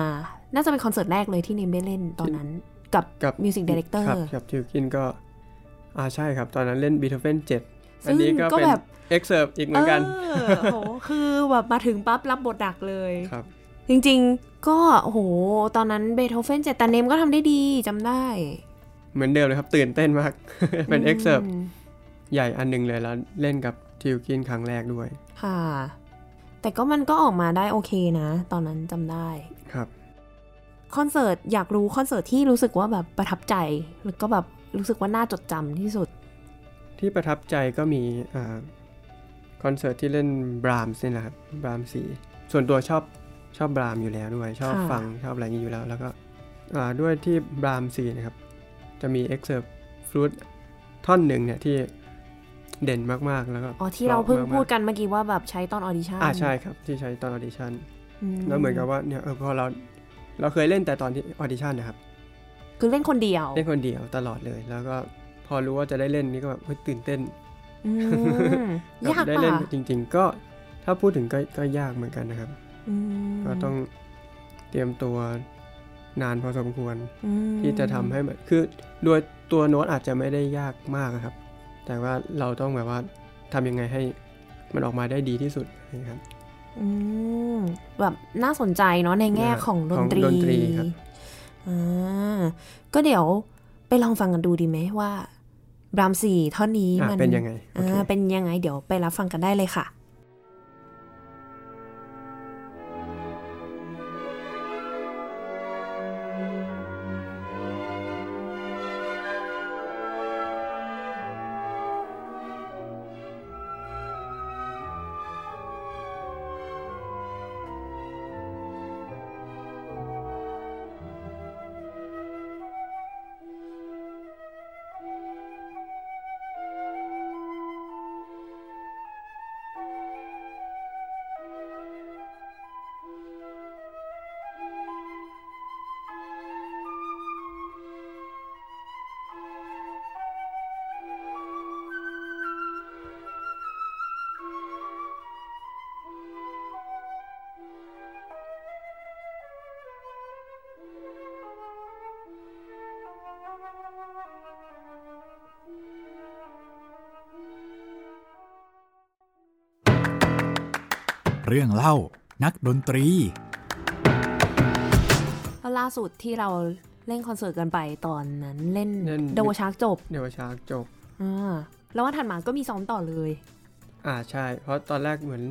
น่าจะเป็นคอนเสิร์ตแรกเลยที่นิมได้เล่นตอนนั้นกับมิวสิกไดเรคเตอร์ครับทิวคินก็ใช่ครับตอนนั้นเล่นบีโธเฟน7อันนี้ก็เป็นเอ็กเซิร์ฟอีกเหมือนกันโหคือแบบมาถึงปั๊บรับบทหนักเลยครับจริงๆก็โหตอนนั้นเบโธเฟน7แต่เนมก็ทำได้ดีจำได้เหมือนเดิมเลยครับตื่นเต้นมากเป็นเอ็กเซิร์ฟใหญ่อันนึงเลยแล้วเล่นกับทิวคินครั้งแรกด้วยค่ะแต่ก็มันก็ออกมาได้โอเคนะตอนนั้นจำได้ครับคอนเสิร์ตอยากรู้คอนเสิร์ตที่รู้สึกว่าแบบประทับใจหรือก็แบบรู้สึกว่าน่าจดจำที่สุดที่ประทับใจก็มีคอนเสิร์ตที่เล่นบรามส์นี่แหละครับบรามส์4ส่วนตัวชอบบรามส์อยู่แล้วด้วยชอบฟังชอบอะไรอย่างนี้อยู่แล้วแล้วก็ด้วยที่บรามส์4นะครับจะมีเอ็กเซอร์ฟลูตท่อนหนึ่งเนี่ยที่เด่นมากๆแล้วก็อ๋อที่เราเพิ่งพูดกันเมื่อกี้ว่าแบบใช้ตอนออดิชั่นใช่ครับที่ใช้ตอนออดิชั่นแล้วเหมือนกับว่าเนี่ยพอเราเคยเล่นแต่ตอนที่ออดิชั่นนะครับคือเล่นคนเดียวตลอดเลยแล้วก็พอรู้ว่าจะได้เล่นนี่ก็แบบตื่นเต้นยากได้เล่นจริงๆก็ถ้าพูดถึงก็ยากเหมือนกันนะครับก็ต้องเตรียมตัวนานพอสมควรที่จะทำให้แบบคือโดยตัวโน้ตอาจจะไม่ได้ยากมากครับแต่ว่าเราต้องแบบว่าทำยังไงให้มันออกมาได้ดีที่สุดนะครับแบบน่าสนใจเนาะในแง่ของดนตรีครับก็เดี๋ยวไปลองฟังกันดูดีไหมว่าบรามสี่ท่อนนี้มันเป็นยังไงเดี๋ยวไปรับฟังกันได้เลยค่ะเรื่องเล่านักดนตรีล่าสุดที่เราเล่นคอนเสิร์ตกันไปตอนนั้นเล่นเดวชาร์กจบแล้ววันถัดมาก็มีซ้อมต่อเลยใช่เพราะตอนแรกเหมือน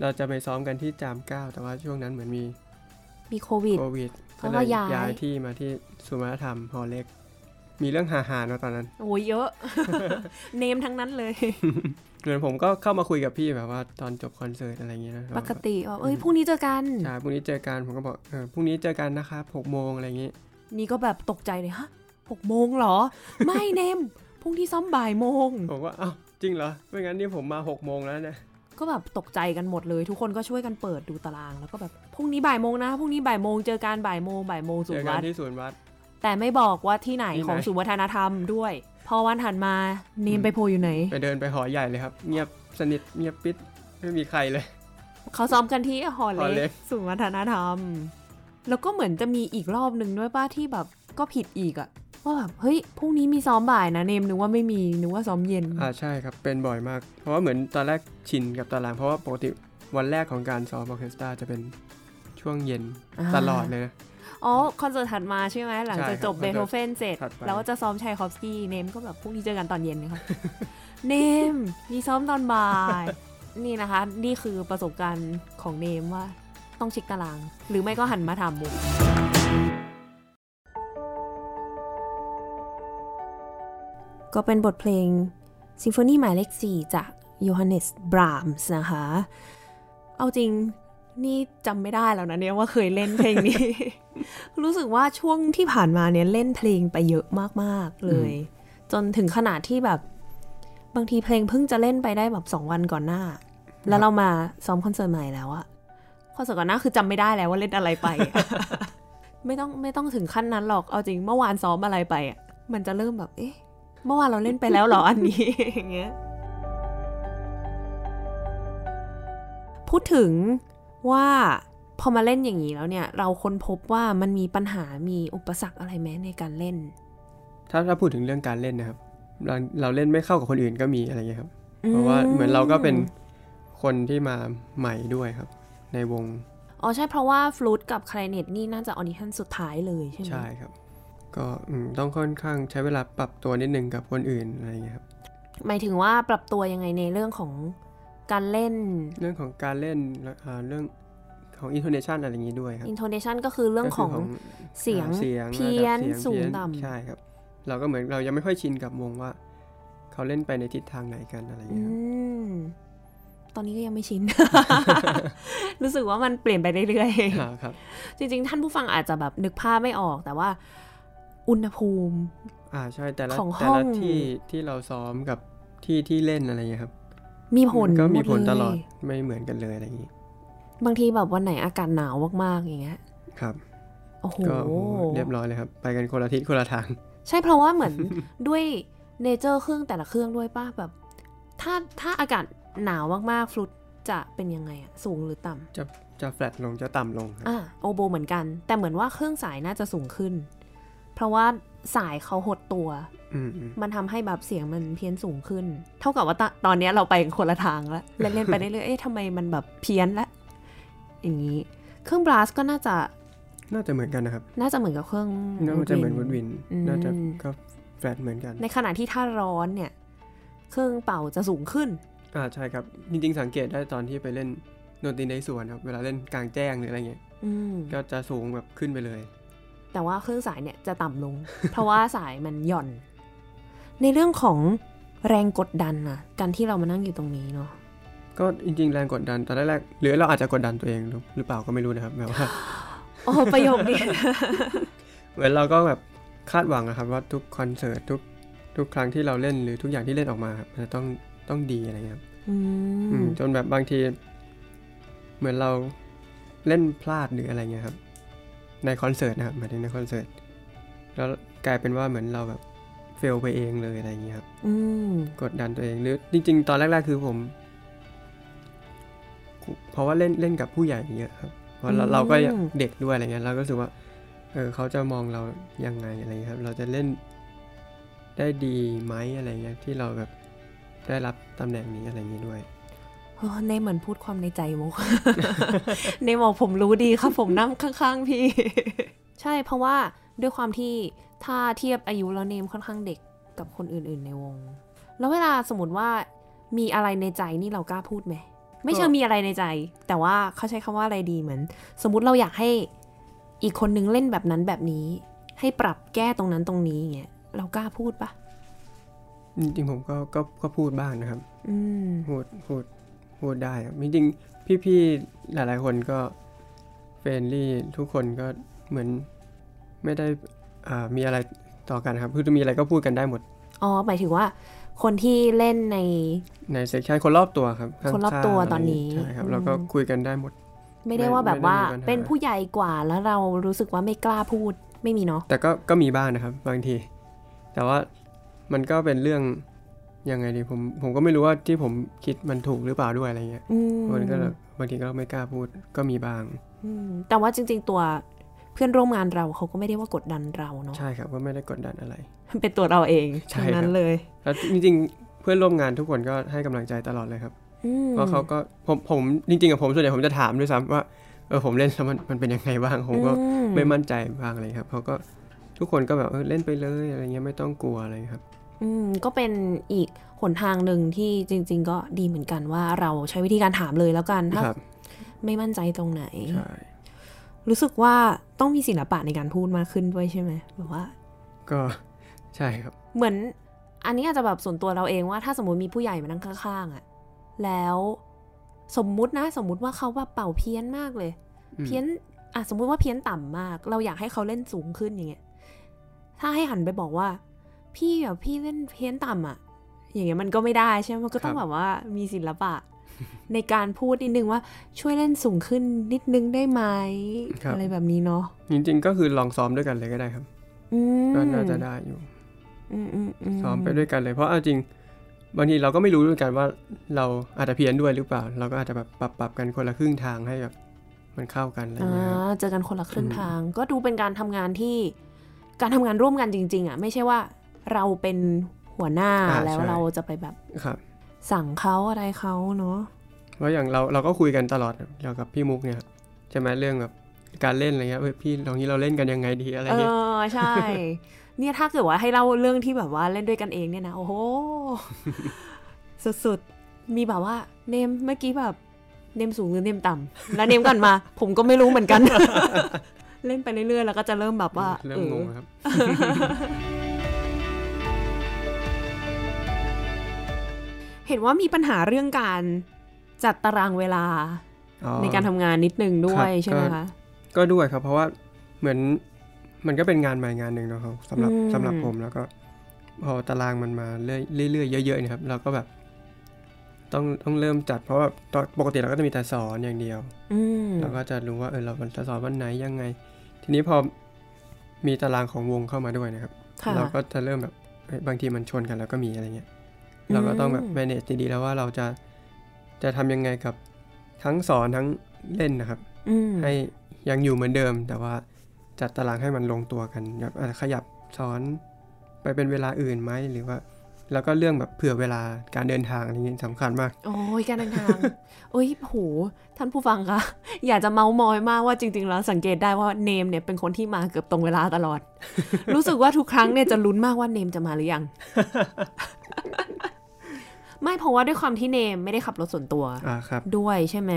เราจะไปซ้อมกันที่จาม9แต่ว่าช่วงนั้นเหมือนมีโควิดก็เลยย้ายที่มาที่สุวรรณธรรมฮอลเล็กมีเรื่องหาๆเนาะตอนนั้นโอ้ยเยอะเนมทั้งนั้นเลยเหมือนผมก็เข้ามาคุยกับพี่แบบว่าตอนจบคอนเสิร์ตอะไรอย่างเงี้ยนะปกติเอ้ยพรุ่งนี้เจอกันใช่พรุ่งนี้เจอกันผมก็บอกพรุ่งนี้เจอกันนะครับหกโมงอะไรอย่างงี้นี่ก็แบบตกใจเลยฮะหกโมงเหรอ ไม่เนมพรุ่งที่ซ้อมบ่ายโมงผมว่าอ้าวจริงเหรอไม่งั้นนี่ผมมาหกโมงแล้วนะก็แบบตกใจกันหมดเลยทุกคนก็ช่วยกันเปิดดูตารางแล้วก็แบบพรุ่งนี้บ่ายโมงนะพรุ่งนี้บ่ายโมงเจอกันบ่ายโมงสวนวัดเจอกันที่สวนวัดแต่ไม่บอกว่าที่ไหนของศูนย์วัฒนธรรมด้วยพอวันถัดมาเนมไปโผล่อยู่ไหนไปเดินไปหอใหญ่เลยครับเงียบสนิทเงียบปิดไม่มีใครเลยเขาซ้อมกันที่หอเล็กศูนย์วัฒนธรรมแล้วก็เหมือนจะมีอีกรอบนึงด้วยป่ะที่แบบก็ผิดอีกอ่ะว่าแบบเฮ้ยพรุ่งนี้มีซ้อมบ่ายนะเนมนึกว่าไม่มีนึกว่าซ้อมเย็นใช่ครับเป็นบ่อยมากเพราะว่าเหมือนตอนแรกชินกับตารางเพราะว่าปกติวันแรกของการซ้อมออร์เคสตราจะเป็นช่วงเย็นตลอดเลยนะคอนเสิร์ตถัดมาใช่ไหมหลังจากจบเบโธเฟนเสร็จแล้วก็จะซ้อมไชคอฟสกี้เนมก็แบบพรุ่งนี้เจอกันตอนเย็นนะคะเนมมีซ้อมตอนบ่ายนี่นะคะนี่คือประสบการณ์ของเนมว่าต้องเช็คตารางหรือไม่ก็หันมาถามมุกก็เป็นบทเพลงซิมโฟนีหมายเลข4จากโยฮันเนสบรามส์นะคะเอาจริงนี่จำไม่ได้แล้วนะเนี่ยว่าเคยเล่นเพลงนี้ รู้สึกว่าช่วงที่ผ่านมาเนี่ยเล่นเพลงไปเยอะมากๆเลยจนถึงขนาดที่แบบบางทีเพลงเพิ่งจะเล่นไปได้แบบ2วันก่อนหน้าแล้วเรามาซ้อมคอนเสิร์ตใหม่แล้วอะคอนเสิร์ตก่อนหน้าคือจำไม่ได้แล้วว่าเล่นอะไรไป ไม่ต้องถึงขั้นนั้นหรอกเอาจริงเมื่อวานซ้อมอะไรไปอะมันจะเริ่มแบบเอ๊ะเมื่อวานเราเล่นไปแล้วเหรออันนี้อย่างเงี้ย พูดถึงว่าพอมาเล่นอย่างนี้แล้วเนี่ยเราค้นพบว่ามันมีปัญหามีอุปสรรคอะไรไหมในการเล่นถ้าพูดถึงเรื่องการเล่นนะครับเราเล่นไม่เข้ากับคนอื่นก็มีอะไรเงี้ยครับเพราะว่าเหมือนเราก็เป็นคนที่มาใหม่ด้วยครับในวงอ๋อใช่เพราะว่าฟลูตกับคลาริเนตนี่น่าจะออดิชั่นสุดท้ายเลยใช่ไหมใช่ครับก็ต้องค่อนข้างใช้เวลาปรับตัวนิดนึงกับคนอื่นอะไรเงี้ยครับหมายถึงว่าปรับตัวยังไงในเรื่องของการเล่นเรื่องของการเล่นเรื่องของ intonation อะไรอย่างนี้ด้วยครับ intonation ก็คือเรื่องของเสียงเพี้ยนสูงต่ำใช่ครับเราก็เหมือนเรายังไม่ค่อยชินกับวงว่าเขาเล่นไปในทิศทางไหนกันอะไรอย่างเงี้ยตอนนี้ก็ยังไม่ชิน รู้สึกว่ามันเปลี่ยนไปเรื่อยๆครับจริงๆท่านผู้ฟังอาจจะแบบนึกภาพไม่ออกแต่ว่าอุณหภูมิใช่แต่ละที่เราซ้อมกับที่เล่นอะไรอย่างเงี้ยครับมีผลก็มีผลตลอดไม่เหมือนกันเลยอะไรอย่างงี้บางทีแบบวันไหนอากาศหนาวมากๆอย่างเงี้ยครับโอ้โหเรียบร้อยเลยครับไปกันคนละทิศคนละทางใช่เพราะว่าเหมือน ด้วยเนเจอร์เครื่องแต่ละเครื่องด้วยป่ะแบบถ้าอากาศหนาวมากๆฟลุตจะเป็นยังไงอะสูงหรือต่ำจะแฟลตลงจะต่ำลงโอโบเหมือนกันแต่เหมือนว่าเครื่องสายน่าจะสูงขึ้นเพราะว่าสายเขาหดตัว มันทำให้แบบเสียงมันเพี้ยนสูงขึ้นเท่ากับว่าตอนนี้เราไปคนละทางแล้ว เล่นไปเรื่อยๆเอ๊ะทำไมมันแบบเพี้ยนละอย่างนี้เครื่องบลัสก็น่าจะเหมือนกันนะครับน่าจะเหมือนกับเครื่องน่าจะเหมือนวูดวินน่าจะก็แฟลตเหมือนกันในขณะที่ถ้าร้อนเนี่ยเครื่องเป่าจะสูงขึ้นใช่ครับจริงๆสังเกตได้ตอนที่ไปเล่นดนตรีในสวนครับเวลาเล่นกลางแจ้งหรืออะไรเงี้ยก็จะสูงแบบขึ้นไปเลยแต่ว่าเครื่องสายเนี่ยจะต่ำลง เพราะว่าสายมันหย่อนในเรื่องของแรงกดดันนะการที่เรามานั่งอยู่ตรงนี้เนาะก็จริงๆแรงกดดันตอนแรกหรือเราอาจจะกดดันตัวเองหรือเปล่าก็ไม่รู้นะครับแบบว่าโอ้ประโยคนี้เหมือนเราก็แบบคาดหวังนะครับว่าทุกคอนเสิร์ตทุกครั้งที่เราเล่นหรือทุกอย่างที่เล่นออกมาจะต้องดีอะไรเงี้ยจนแบบบางทีเหมือนเราเล่นพลาดหรืออะไรเงี้ยครับในคอนเสิร์ตนะครับหมายถึงในคอนเสิร์ตแล้วกลายเป็นว่าเหมือนเราแบบเฟลไปเองเลยอะไรเงี้ยครับกดดันตัวเองหรือจริงๆตอนแรกๆคือผมเพราะว่าเล่นกับผู้ใหญ่เยอะครับเพราะเราก็เด็กด้วยอะไรเงี้ยเราก็รู้สึกว่าเขาจะมองเรายังไงอะไรครับเราจะเล่นได้ดีไหมอะไรเงี้ยที่เราแบบได้รับตำแหน่งนี้อะไรเงี้ยด้วยในเหมือนพูดความในใจโม ในหมอกผมรู้ดีครับ ผมนั่งข้างๆพี่ใช่เพราะว่าด้วยความที่ถ้าเทียบอายุแล้วเนมค่อนข้างเด็กกับคนอื่นๆในวงแล้วเวลาสมมติว่ามีอะไรในใจนี่เรากล้าพูดไหมไม่เชิงมีอะไรในใจแต่ว่าเขาใช้คำว่าอะไรดีเหมือนสมมุติเราอยากให้อีกคนนึงเล่นแบบนั้นแบบนี้ให้ปรับแก้ตรงนั้นตรงนี้อย่างเงี้ยเรากล้าพูดปะจริงๆผมก็พูดบ้างนะครับพูดได้ครับจริงๆพี่ๆหลายๆคนก็เฟรนลี่ทุกคนก็เหมือนไม่ได้มีอะไรต่อกันครับคือจะมีอะไรก็พูดกันได้หมดอ๋อหมายถึงว่าคนที่เล่นในเซกชันคนรอบตัวครับคนรอบตัวตอนนี้ใช่ครับแล้วก็คุยกันได้หมดไม่ได้ว่าแบบว่าเป็นผู้ใหญ่กว่าแล้วเรารู้สึกว่าไม่กล้าพูดไม่มีเนาะแต่ก็มีบ้างนะครับบางทีแต่ว่ามันก็เป็นเรื่องยังไงดีผมก็ไม่รู้ว่าที่ผมคิดมันถูกหรือเปล่าด้วยอะไรเงี้ยคนก็บางทีก็ไม่กล้าพูดก็มีบ้างแต่ว่าจริงๆตัวเพื่อนร่วมงานเราเขาก็ไม่ได้ว่ากดดันเราเนาะใช่ครับก็ไม่ได้กดดันอะไรเป็นตัวเราเองใช่นั้นเลยแล้วจริงๆเพื่อนร่วมงานทุกคนก็ให้กำลังใจตลอดเลยครับเพราะเขาก็ผมจริงๆกับผมส่วนใหญ่ผมจะถามด้วยซ้ำว่าผมเล่นแล้วมันเป็นยังไงบ้างผมก็ไม่มั่นใจบ้างอะไรครับเขาก็ทุกคนก็แบบเล่นไปเลยอะไรเงี้ยไม่ต้องกลัวอะไรครับก็เป็นอีกหนทางหนึ่งที่จริงๆก็ดีเหมือนกันว่าเราใช้วิธีการถามเลยแล้วกันถ้าไม่มั่นใจตรงไหนรู้สึกว่าต้องมีศิลปะในการพูดมากขึ้นด้วยใช่ไหมแบบว่าก็ใช่ครับเหมือนอันนี้อาจจะแบบส่วนตัวเราเองว่าถ้าสมมติมีผู้ใหญ่มานั่งข้างๆอะแล้วสมมติว่าเขาแบบเป่าเพี้ยนมากเลยเพี้ยนสมมติว่าเพี้ยนต่ำมากเราอยากให้เขาเล่นสูงขึ้นอย่างเงี้ยถ้าให้หันไปบอกว่าพี่แบบพี่เล่นเพี้ยนต่ำอะอย่างเงี้ยมันก็ไม่ได้ใช่ไหมมันก็ต้องแบบว่ามีศิลปะ ในการพูดนิดนึงว่าช่วยเล่นสูงขึ้นนิดนึงได้ไหม อะไรแบบนี้เนาะจริงๆก็คือลองซ้อมด้วยกันเลยก็ได้ครับก็น่าจะได้อยู่ซ้อมไปด้วยกันเลยเพราะเอาจริง บางทีเราก็ไม่รู้ด้วยกันว่าเราอาจจะเพี้ยนด้วยหรือเปล่าเราก็อาจจะแบบปรับกันคนละครึ่งทางให้แบบมันเข้ากันอะไรอย่างเงี้ยเจอกันคนละครึ่งทางก็ดูเป็นการทำงานที่การทำงานร่วมกันจริงๆอ่ะไม่ใช่ว่าเราเป็นหัวหน้าแล้วเราจะไปแบบสั่งเขาอะไรเขาเนาะเพราะอย่างเราก็คุยกันตลอดเกี่ยวกับพี่มุกเนี่ยใช่ไหมเรื่องแบบการเล่นอะไรเงี้ยพี่ตรงนี้เราเล่นกันยังไงดีอะไรเงี้ยใช่เนี่ยถ้าเกิดว่าให้เล่าเรื่องที่แบบว่าเล่นด้วยกันเองเนี่ยนะโอ้โหสุดๆมีแบบว่าเนมเมื่อกี้แบบเนมสูงหรือเนมต่ำแล้วเนมก่อนมาผมก็ไม่รู้เหมือนกันเล่นไปเรื่อยๆแล้วก็จะเริ่มแบบว่าเริ่มงงครับเห็นว่ามีปัญหาเรื่องการจัดตารางเวลาในการทำงานนิดนึงด้วยใช่ไหมคะก็ด้วยครับเพราะว่าเหมือนมันก็เป็นงานใหม่งานหนึ่งเนาะครับสำหรับผมแล้วก็พอตารางมันมาเรื่อยๆเยอะๆนะครับเราก็แบบต้องเริ่มจัดเพราะว่าปกติเราก็จะมีแต่สอนอย่างเดียวเราก็จะรู้ว่าเราจะสอนวันไหนยังไงทีนี้พอมีตารางของวงเข้ามาด้วยนะครับเราก็จะเริ่มแบบบางทีมันชนกันแล้วก็มีอะไรเงี้ยเราก็ต้องแบบ manage ดีๆแล้วว่าเราจะทำยังไงกับทั้งสอนทั้งเล่นนะครับให้ยังอยู่เหมือนเดิมแต่ว่าจัดตารางให้มันลงตัวกันแบบขยับสอนไปเป็นเวลาอื่นไหมหรือว่าแล้วก็เรื่องแบบเผื่อเวลาการเดินทางอะไรนี้สำคัญมากโอ้ยการเดินทางโอ้ยโหท่านผู้ฟังคะอยากจะเมามอยมากว่าจริงๆแล้วสังเกตได้ว่าเนมเนี่ยเป็นคนที่มาเกือบตรงเวลาตลอด รู้สึกว่าทุกครั้งเนี่ยจะลุ้นมากว่าเนมจะมาหรือยัง ไม่เพราะว่าด้วยความที่เนมไม่ได้ขับรถส่วนตัวด้วยใช่ไหม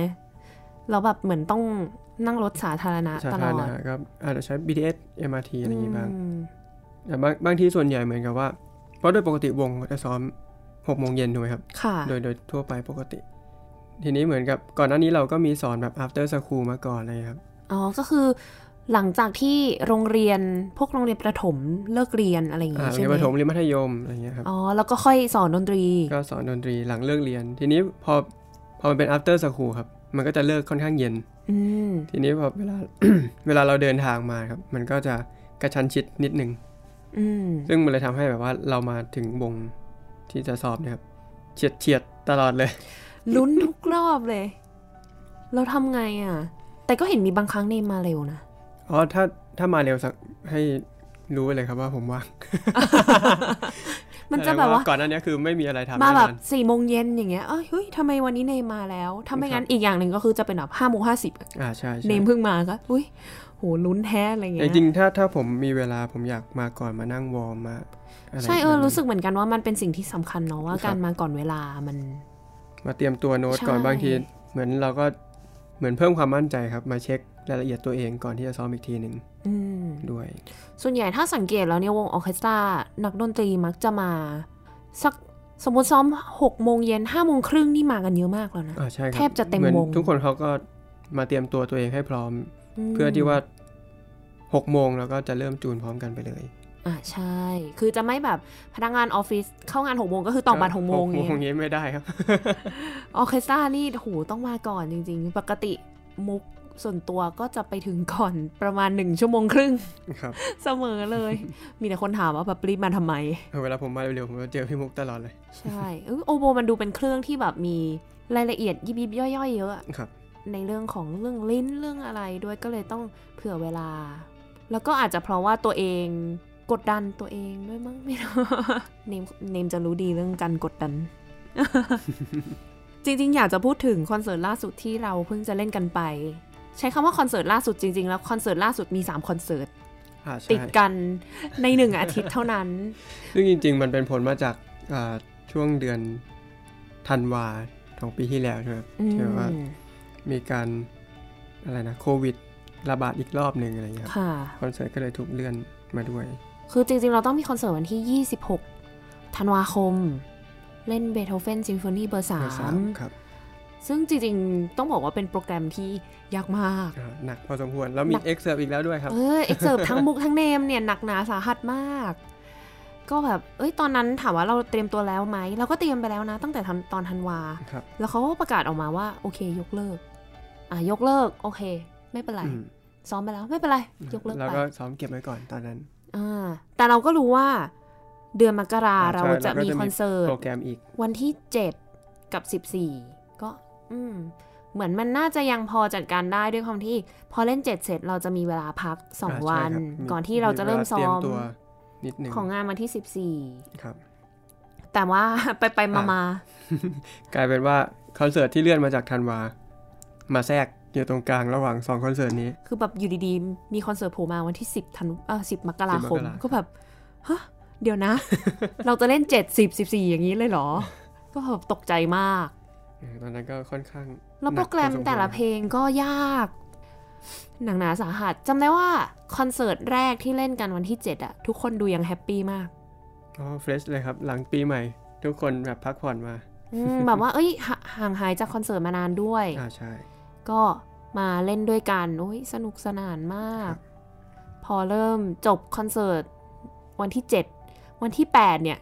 เราแบบเหมือนต้องนั่งรถสาธารณะตลอดครับอาจจะใช้ BTS MRT อะไรอย่างงี้บ้างแต่บางทีส่วนใหญ่เหมือนกับว่าเพราะโดยปกติวงจะซ้อม 18:00 นถูกมั้ยครับโดยทั่วไปปกติทีนี้เหมือนกับก่อนหน้านี้เราก็มีสอนแบบ after school มาก่อนเลยครับอ๋อก็คือหลังจากที่โรงเรียนพวกโรงเรียนประถมเลิกเรียนอะไรอย่างเงี้ยใช่มั้ยประถมหรือมัธยมอะไรเงี้ยครับอ๋อแล้วก็ค่อยสอนดนตรีก็สอนดนตรีหลังเลิกเรียนทีนี้พอมันเป็น after school ครับมันก็จะเลิกค่อนข้างเย็นทีนี้พอเวลาเราเดินทางมาครับมันก็จะกระชั้นชิดนิดนึงซึ่งมันเลยทำให้แบบว่าเรามาถึงวงที่จะสอบนะครับเฉียดตลอดเลยลุ้นทุกรอบเลยเราทำไงอ่ะแต่ก็เห็นมีบางครั้งนี่มาเร็วนะอ๋อถ้ามาเร็วสักให้รู้เลยครับว่าผมว่าง มันจะแบบว่าก่อนหน้านี้คือไม่มีอะไรทำมาแบบ 4:00 น.อย่างเงี้ยเฮ้ยทำไมวันนี้เนมมาแล้วถ้าไม่งั้นอีกอย่างหนึ่งก็คือจะเป็นแบบ 5:50 น.ใช่เนมเพิ่งมาก็อุ้ยโหลุ้นแท้อะไรเงี้ยจริงถ้าผมมีเวลาผมอยากมาก่อนมานั่งวอร์มมาใช่รู้สึกเหมือนกันว่ามันเป็นสิ่งที่สำคัญเนาะว่าการมาก่อนเวลามันมาเตรียมตัวโน้ตก่อนบางทีเหมือนเราก็เหมือนเพิ่มความมั่นใจครับมาเช็ครายละเอียดตัวเองก่อนที่จะซ้อมอีกทีนึงด้วยส่วนใหญ่ถ้าสังเกตแล้วเนี่ยวงออร์เคสตรานักดนตรีมักจะมาสักสมมติซ้อม 18:00 น. 5:30 น. นี่มากันเยอะมากแล้วนะแทบจะเต็มวงทุกคนเขาก็มาเตรียมตัวเองให้พร้อมเพื่อที่ว่า 18:00 น. แล้วก็จะเริ่มจูนพร้อมกันไปเลยใช่คือจะไม่แบบพนักงานออฟฟิศเข้างาน 18:00 น. ก็คือต้องมา 18:00 น. อย่างงี้ไม่ได้ครับออร์เคสตรานี่โหต้องมาก่อนจริงๆปกติมุกส่วนตัวก็จะไปถึงก่อนประมาณ 1.5 ชั่วโมงครับเสมอเลย มีแต่คนถามว่าแบบรีบมาทำไมเวลาผมมาเร็วๆผมก็เจอพี่มุกตลอดเลยใช่โอโบมันดูเป็นเครื่องที่แบบมีรายละเอียดยิบๆย่อยๆเยอะครับในเรื่องของเรื่องลิ้นเรื่องอะไรด้วยก็เลยต้องเผื่อเวลาแล้วก็อาจจะเพราะว่าตัวเองกดดันตัวเองด้วยมั้งไม่รู้ เนมจะรู้ดีเรื่องการกดดัน จริงๆอยากจะพูดถึงคอนเสิร์ตล่าสุดที่เราเพิ่งจะเล่นกันไปใช้คำว่าคอนเสิร์ตล่าสุดจริงๆแล้วคอนเสิร์ตล่าสุดมี3คอนเสิร์ตติดกันใน1 อาทิตย์เท่านั้นซึ่งจริงๆมันเป็นผลมาจากช่วงเดือนธันวาของปีที่แล้วใช่ไหมที่ว่ามีการอะไรนะโควิดระบาดอีกรอบหนึ่งอะไรอย่างเงี้ยคอนเสิร์ตก็เลยถูกเลื่อนมาด้วยคือจริงๆเราต้องมีคอนเสิร์ตวันที่26ธันวาคมเล่นเบโธเฟนซิมโฟนีเบอร์3ครับซึ่งจริงๆต้องบอกว่าเป็นโปรแกรมที่ยากมากหนักพอสมควรแล้วมีเอ็กเซิร์ฟอีกแล้วด้วยครับเอ็กเซิร์ฟทั้งมุกทั้งเนมเนี่ยหนักหนาสาหัสมากก็แบบตอนนั้นถามว่าเราเตรียมตัวแล้วไหมเราก็เตรียมไปแล้วนะตั้งแต่ตอนธันวาแล้วเขาก็ประกาศออกมาว่าโอเคยกเลิกยกเลิกโอเคไม่เป็นไรซ้อมไปแล้วไม่เป็นไรยกเลิกไปแล้วก็ซ้อมเก็บไว้ก่อนตอนนั้นแต่เราก็รู้ว่า เดือนมกราเราจะมีคอนเสิร์ตโปรแกรมอีกวันที่7กับ14ก็เหมือนมันน่าจะยังพอจัดการได้ด้วยความที่พอเล่น7เสร็จเราจะมีเวลาพัก2วันก่อนที่เราจะเริ่มซ้อมของงานวันที่14ครับแต่ว่าไปๆมาๆกลายเป็นว่าคอนเสิร์ตที่เลื่อนมาจากธันวามาแทรกอยู่ตรงกลางระหว่าง2คอนเสิร์ตนี้คือแบบอยู่ดีๆมีคอนเสิร์ตโผล่มาวันที่10มกราคมก็แบบฮะเดี๋ยวนะ เราจะเล่น7 10 14อย่างนี้เลยเหรอ ก็แบบตกใจมากตอนนั้นก็ค่อนข้างแล้วโปรแกรมแต่ละเพลงก็ยากหนักหนาสาหัสจำได้ว่าคอนเสิร์ตแรกที่เล่นกันวันที่7อะทุกคนดูยังแฮปปี้มากอ๋อเฟรชเลยครับหลังปีใหม่ทุกคนแบบพักผ่อนมาแบบว่าเอ้ยห่างหายจากคอนเสิร์ตมานานด้วยใช่ก็มาเล่นด้วยกันโอ้ยสนุกสนานมากพอเริ่มจบคอนเสิร์ตวันที่7วันที่8เนี่ย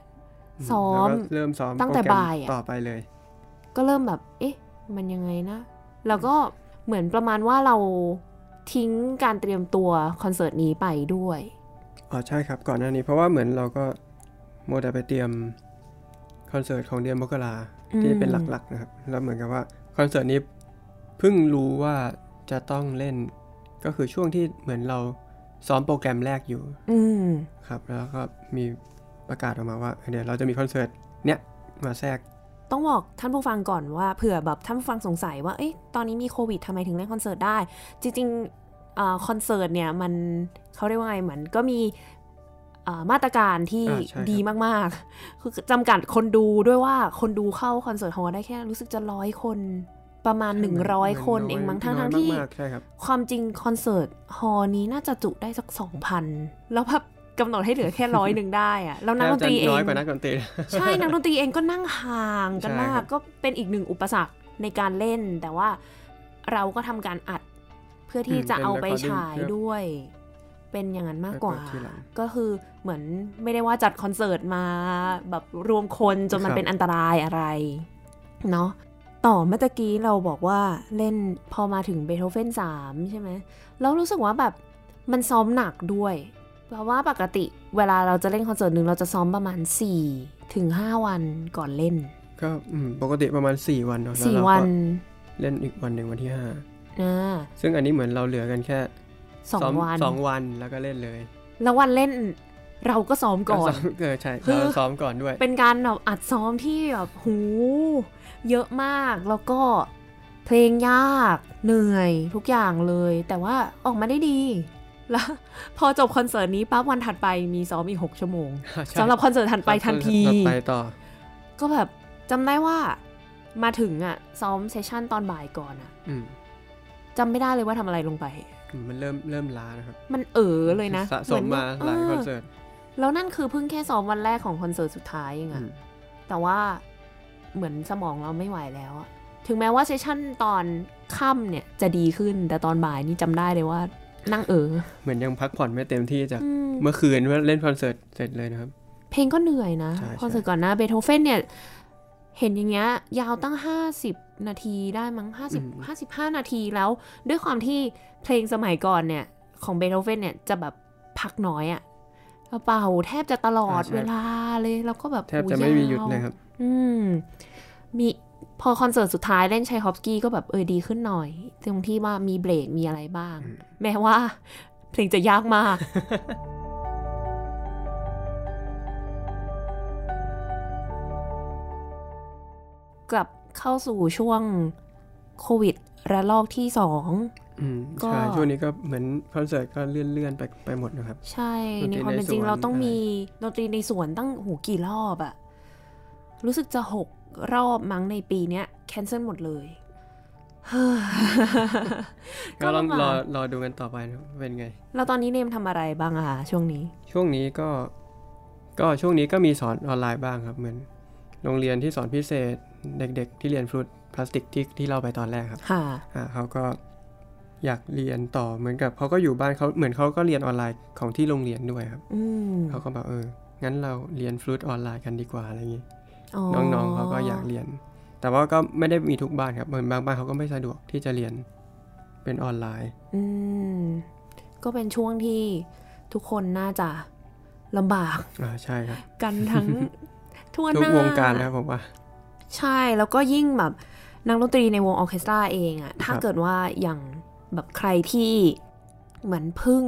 ซ้อมเริ่มซ้อมตั้งแต่บ่ายต่อไปเลยก็เริ่มแบบเอ๊ะมันยังไงนะแล้วก็เหมือนประมาณว่าเราทิ้งการเตรียมตัวคอนเสิร์ตนี้ไปด้วยอ๋อใช่ครับก่อนหน้านี้เพราะว่าเหมือนเราก็โมเดลไปเตรียมคอนเสิร์ตของเดือนมกราที่เป็นหลักๆนะครับแล้วเหมือนกับว่าคอนเสิร์ตนี้เพิ่งรู้ว่าจะต้องเล่นก็คือช่วงที่เหมือนเราซ้อมโปรแกรมแรกอยู่ครับแล้วก็มีประกาศออกมาว่าเดี๋ยวเราจะมีคอนเสิร์ตเนี้ยมาแทรกต้องบอกท่านผู้ฟังก่อนว่าเผื่อแบบท่านผู้ฟังสงสัยว่าเอ๊ะตอนนี้มีโควิดทำไมถึงเล่นคอนเสิร์ตได้จริงๆคอนเสิร์ตเนี่ยมันเขาเรียกว่าไงเหมือนก็มีมาตรการที่ดีมากๆคือจำกัดคนดูด้วยว่าคนดูเข้าคอนเสิร์ตฮอลล์ได้แค่รู้สึกจะ100 คนประมาณ100 คนเองมั้งทั้งที่ความจริงคอนเสิร์ตฮอลล์นี้น่าจะจุได้สัก 2,000 แล้วแบบกำหนดให้เหลือแค่100ได้อะแล้วนักดนตรีเองใช่นักดนตรีเองก็นั่งห่างกันมากก็เป็นอีกหนึ่งอุปสรรคในการเล่นแต่ว่าเราก็ทำการอัดเพื่อที่จะเอาไปฉายด้วยเป็นอย่างนั้นมากกว่าก็คือเหมือนไม่ได้ว่าจัดคอนเสิร์ตมาแบบรวมคนจนมันเป็นอันตรายอะไรเนาะต่อเมื่อกี้เราบอกว่าเล่นพอมาถึงเบโธเฟน3ใช่ไหมแล้วรู้สึกว่าแบบมันซ้อมหนักด้วยเพราะว่าปกติเวลาเราจะเล่นคอนเสิร์ตหนึ่งเราจะซ้อมประมาณ4 ถึง 5 วันก่อนเล่นก็ปกติประมาณ4 วันเนาะแล้วเราก็เล่นอีกวันหนึ่งวันที่5ซึ่งอันนี้เหมือนเราเหลือกันแค่2 วันแล้วก็เล่นเลยแล้ววันเล่นเราก็ซ้อมก่อนใช่เราซ้อมก่อนด้วยเป็นการอัดซ้อมที่แบบหูเยอะมากแล้วก็เพลงยากเหนื่อยทุกอย่างเลยแต่ว่าออกมาได้ดีแล้วพอจบคอนเสิร์ตนี้ปั๊บวันถัดไปมีซ้อมอีก6 ชั่วโมงสำหรับคอนเสิร์ตถัดไปทันทีไปต่อก็แบบจำได้ว่ามาถึงอ่ะซ้อมเซสชั่นตอนบ่ายก่อนอ่ะจำไม่ได้เลยว่าทำอะไรลงไปมันเริ่มล้านะครับมันเลยนะสะสมมาหลายคอนเสิร์ตแล้วนั่นคือเพิ่งแค่ซ้อมวันแรกของคอนเสิร์ตสุดท้ายเองอะแต่ว่าเหมือนสมองเราไม่ไหวแล้วอะถึงแม้ว่าเซสชั่นตอนค่ำเนี่ยจะดีขึ้นแต่ตอนบ่ายนี่จำได้เลยว่านั่งเหมือนยังพักผ่อนไม่เต็มที่จากเมื่อคืนว่าเล่นคอนเสิร์ตเสร็จเลยนะครับเพลงก็เหนื่อยนะคอนเสิร์ตก่อนหน้าเบโธเฟนเนี่ยเห็นอย่างเงี้ยยาวตั้ง50 นาทีได้มั้ง55 นาทีแล้วด้วยความที่เพลงสมัยก่อนเนี่ยของเบโธเฟนเนี่ยจะแบบพักน้อยอะเป่าแทบจะตลอดเวลาเลยแล้วก็แบบแทบจะไม่มีหยุดเลยครับมีพอคอนเสิร์ตสุดท้ายเล่นไชคอฟสกี้ก็แบบดีขึ้นหน่อยตรงที่ว่ามีเบรกมีอะไรบ้างแม้ว่าเพลงจะยากมาก กลับเข้าสู่ช่วงโควิดระลอกที่2ก็ช่วงนี้ก็เหมือนคอนเสิร์ตก็เลื่อนไปหมดนะครับใช่ในความเป็นจริงเราต้องมีดนตรีในสวนตั้งกี่รอบอะรู้สึกจะ6 รอบมั้งในปีเนี้ยแคนเซิลหมดเลยก็ลองรอดูกันต่อไปเป็นไงแล้วตอนนี้เนมทำอะไรบ้างอะช่วงนี้ก็ช่วงนี้ก็มีสอนออนไลน์บ้างครับเหมือนโรงเรียนที่สอนพิเศษเด็กๆที่เรียนฟลูดพลาสติกที่เราไปตอนแรกครับเขาก็อยากเรียนต่อเหมือนกับเขาก็อยู่บ้านเขาเหมือนเขาก็เรียนออนไลน์ของที่โรงเรียนด้วยครับเขาก็แบบงั้นเราเรียนฟลูดออนไลน์กันดีกว่าอะไรอย่างงี้น้องๆเขาก็อยากเรียนแต่ว่าก็ไม่ได้มีทุกบ้านครับเหมือนบางบ้านเขาก็ไม่สะดวกที่จะเรียนเป็นออนไลน์ก็เป็นช่วงที่ทุกคนน่าจะ ลำบากใช่ครับกันทั้ง ทั่วหน้าทุกวงการนะครับผมว่าใช่แล้วก็ยิ่งแบบนักดนตรีในวงออร์เคสตราเองอะถ้าเกิดว่าอย่างแบบใครที่เหมือนพึ่ง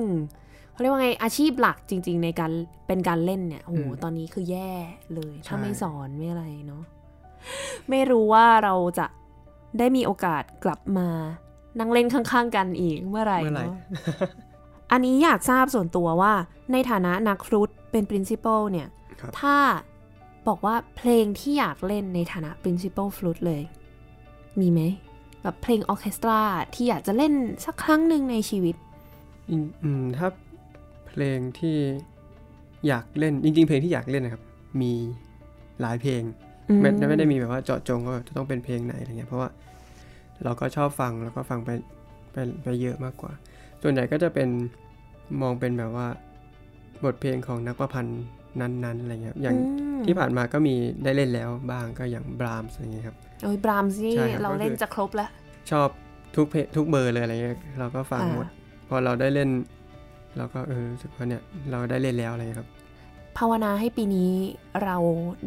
เขาเรียกว่าไงอาชีพหลักจริงๆในการเป็นการเล่นเนี่ยโอ้โหตอนนี้คือแย่เลยถ้าไม่สอนไม่อะไรเนาะไม่รู้ว่าเราจะได้มีโอกาสกลับมานั่งเล่นข้างๆกันอีกเมื่อไหร่เนาะ อันนี้อยากทราบส่วนตัวว่าในฐานะนักฟลุตเป็น Principal เนี่ยถ้าบอกว่าเพลงที่อยากเล่นในฐานะ Principal Flute เลยมีไหมแบบเพลงออร์เคสตราที่อยากจะเล่นสักครั้งหนึ่งในชีวิตถ้าเพลงที่อยากเล่นจริงๆเพลงที่อยากเล่นนะครับมีหลายเพลงไม่ได้มีแบบว่าเจาะจงว่าจะต้องเป็นเพลงไหนอะไรเงี้ยเพราะว่าเราก็ชอบฟังแล้วก็ฟังไปเยอะมากกว่าส่วนใหญ่ก็จะเป็นมองเป็นแบบว่าบทเพลงของนักประพันธ์นั้นๆอะไรเงี้ยอย่างที่ผ่านมาก็มีได้เล่นแล้วบ้างก็อย่างบรามส์อะไรเงี้ยครับโอ้ยบรามส์นี่เราเล่นจะครบแล้วชอบทุกเพลงทุกเบอร์เลยอะไรเงี้ยเราก็ฟังหมดพอเราได้เล่นเราก็รู้สึกว่าเนี่ยเราได้เล่นแล้วอะไรครับภาวนาให้ปีนี้เรา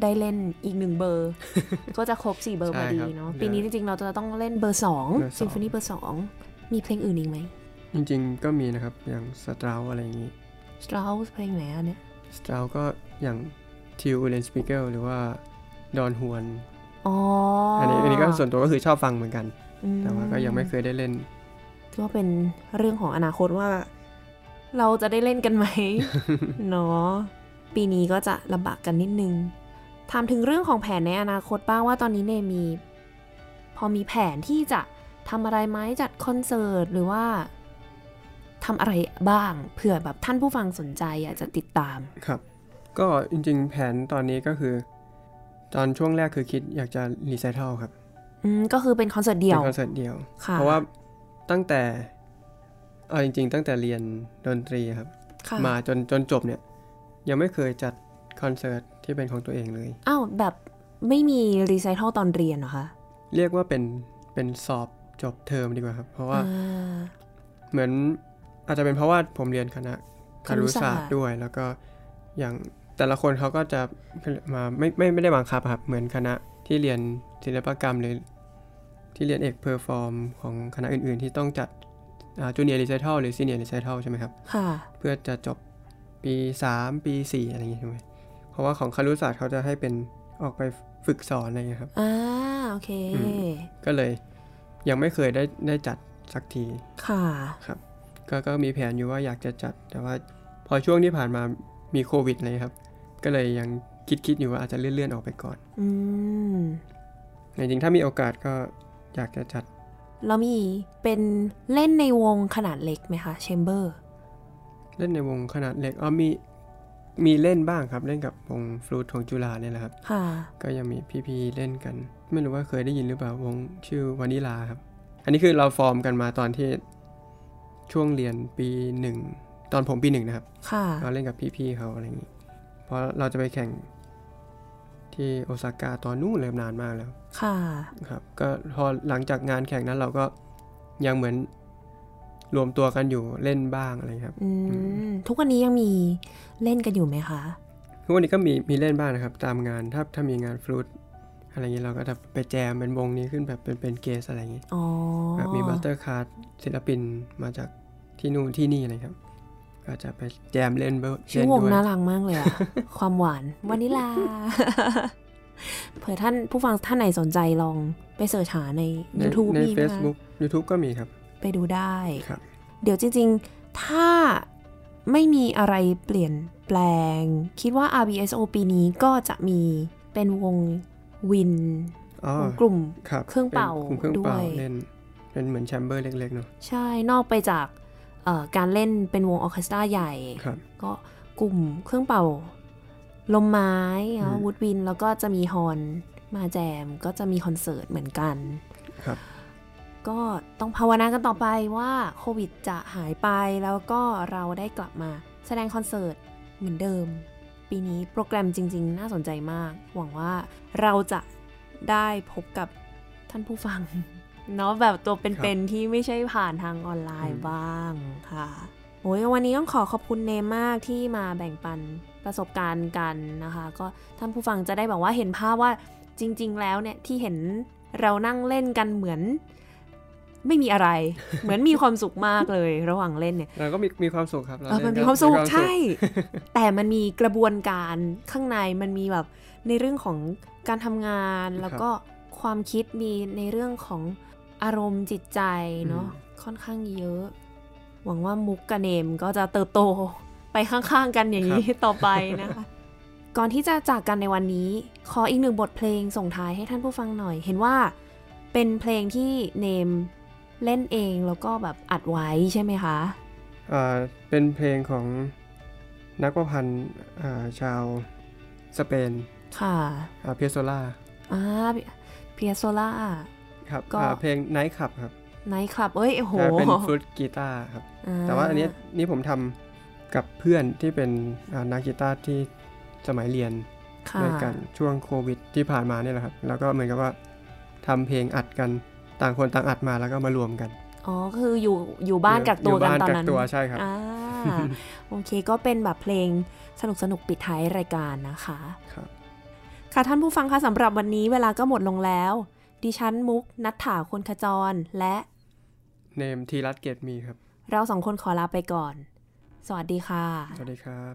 ได้เล่นอีกหนึ่งเบอร์ ก็จะครบ4เบอร์พอดีเนาะปีนี้จริงๆเราจะต้องเล่นเบอร์2 Symphony เบอร์2มีเพลงอื่นอีกไหมจริงๆก็มีนะครับอย่าง Strauss อะไรอย่างงี้ Strauss เพลงไหนอ่ะเนี่ย Strauss ก็อย่างทิวอุเลนสปิเกลหรือว่าดอนฮวนอันนี้ก็ส่วนตัวก็คือชอบฟังเหมือนกันแต่ว่าก็ยังไม่เคยได้เล่นก็เป็นเรื่องของอนาคตว่าเราจะได้เล่นกันไหม เนาะปีนี้ก็จะลำบากกันนิดนึงถามถึงเรื่องของแผนในอนาคตบ้างว่าตอนนี้เนี่ยมีพอมีแผนที่จะทำอะไรไหมจัดคอนเสิร์ตหรือว่าทำอะไรบ้างเผื่อแบบท่านผู้ฟังสนใจอยากจะติดตามครับก็จริงๆแผนตอนนี้ก็คือตอนช่วงแรกคือคิดอยากจะรีไซเคิลครับก็คือเป็นคอนเสิร์ตเดียวเพราะว่าตั้งแต่เอาจริงๆตั้งแต่เรียนดนตรีครับมาจนจบเนี่ยยังไม่เคยจัดคอนเสิร์ตที่เป็นของตัวเองเลยอ้าวแบบไม่มีรีไซเคิลตอนเรียนเหรอคะเรียกว่าเป็นสอบจบเทอมดีกว่าครับเพราะว่าเหมือนอาจจะเป็นเพราะว่าผมเรียนคณะครุศาสตร์ด้วยแล้วก็อย่างแต่ละคนเขาก็จะมาไม่ได้บังคับครับเหมือนคณะที่เรียนศิลปกรรมหรือที่เรียนเอกเพอร์ฟอร์มของคณะอื่นๆที่ต้องจัดจูเนียร์รีไซเคิลหรือซีเนียร์รีไซเคิลใช่ไหมครับค่ะเพื่อจะจบปี3ปี4อะไรอย่างงี้ใช่ไหมเพราะว่าของครุศาสตร์เขาจะให้เป็นออกไปฝึกสอนอะไรอย่างเงี้ยครับโอเคก็เลยยังไม่เคยได้จัดสักทีค่ะครับก็มีแผนอยู่ว่าอยากจะจัดแต่ว่าพอช่วงที่ผ่านมามีโควิดเลยครับก็เลยยังคิดอยู่ว่าอาจจะเลื่อนๆออกไปก่อนจริงๆถ้ามีโอกาสก็อยากจะจัดแล้วมีเป็นเล่นในวงขนาดเล็กไหมคะแชมเบอร์เล่นในวงขนาดเล็กมีเล่นบ้างครับเล่นกับวงฟลูทของจุฬาเนี่ยแหละครับก็ยังมีพี่ๆเล่นกันไม่รู้ว่าเคยได้ยินหรือเปล่าวงชื่อวานิลาครับอันนี้คือเราฟอร์มกันมาตอนที่ช่วงเรียนปี1ตอนผมปี1นะครับเราเล่นกับพี่ๆเขาอะไรอย่างนี้เพราะเราจะไปแข่งที่โอซาก้าตอนนู้นเลยนานมากแล้วค่ะครับก็พอหลังจากงานแข่งนั้นเราก็ยังเหมือนรวมตัวกันอยู่เล่นบ้างอะไรครับทุกวันนี้ยังมีเล่นกันอยู่ไหมคะทุกวันนี้ก็มีเล่นบ้างนะครับตามงานถ้ามีงานฟลูตอะไรอย่างนี้เราก็จะไปแจมเป็นวงนี้ขึ้นแบบเป็นเกสอะไรอย่างนี้แบบมีบัตเตอร์คาร์ดศิลปินมาจากที่นู่นที่นี่อะไรครับก็จะไปแจมเล่นด้วยชื่อวงน่ารักมากเลยอะ ความหวานวานิลา เผื่อท่านผู้ฟังท่านไหนสนใจลองไปเสิร์ชหาใน YouTube ใน Facebook YouTube ก็มีครับไปดูได้เดี๋ยวจริงๆถ้าไม่มีอะไรเปลี่ยนแปลงคิดว่า RBSO ปีนี้ก็จะมีเป็นวงวินกลุ่มเครื่องเป่าด้วยเป็นเหมือนแชมเบอร์เล็กๆเนาะใช่นอกไปจากการเล่นเป็นวงออร์เคสตราใหญ่ก็กลุ่มเครื่องเป่าลมไม้วูดวินแล้วก็จะมีฮอร์นมาแจมก็จะมีคอนเสิร์ตเหมือนกันก็ต้องภาวนากันต่อไปว่าโควิดจะหายไปแล้วก็เราได้กลับมาแสดงคอนเสิร์ตเหมือนเดิมปีนี้โปรแกรมจริงๆน่าสนใจมากหวังว่าเราจะได้พบกับท่านผู้ฟังเนาะแบบตัวเป็นๆที่ไม่ใช่ผ่านทางออนไลน์บ้างค่ะโอ้ยวันนี้ต้องขอขอบคุณเนมมากที่มาแบ่งปัน ประสบการณ์กันนะคะก็ท่านผู้ฟังจะได้แบบว่าเห็นภาพว่าจริงๆแล้วเนี่ยที่เห็นเรานั่งเล่นกันเหมือนไม่มีอะไร เหมือนมีความสุขมากเลยระหว่างเล่นเนี่ยเราก็มีความสุขครับมันมีความสุขใช่ แต่มันมีกระบวนการข้างในมันมีแบบในเรื่องของการทำงานแล้วก็ความคิดมีในเรื่องของอารมณ์จิตใจเนาะค่อนข้างเยอะหวังว่ามุกกับเนมก็จะเติบโตไปข้างๆกันอย่างนี้ต่อไปนะคะก่อนที่จะจากกันในวันนี้ขออีกหนึ่งบทเพลงส่งท้ายให้ท่านผู้ฟังหน่อยเห็นว่าเป็นเพลงที่เนมเล่นเองแล้วก็แบบอัดไว้ใช่ไหมคะเป็นเพลงของนักประพันธ์ชาวสเปนค่ะเปียโซล่าเปียโซล่าครับก็เพลง Night Club ครับ Night Club เอ้ยโอ้โหเป็นฟลูตกีตาร์ครับแต่ว่าอันนี้ผมทำกับเพื่อนที่เป็นนักกีตาร์ที่สมัยเรียนด้วยกันช่วงโควิดที่ผ่านมาเนี่ยแหละครับแล้วก็เหมือนกับว่าทำเพลงอัดกันต่างคนต่างอัดมาแล้วก็มารวมกันอ๋อคืออยู่บ้านกักตัวกันตอนนั้นใช่ครับโอเคก็เป็นแบบเพลงสนุกๆปิดท้ายรายการนะคะครับค่ะท่านผู้ฟังคะสำหรับวันนี้เวลาก็หมดลงแล้วดิฉันมุกนัทถาคนขจรและเนมธีรัตน์เกตมีครับเราสองคนขอลาไปก่อนสวัสดีค่ะสวัสดีครับ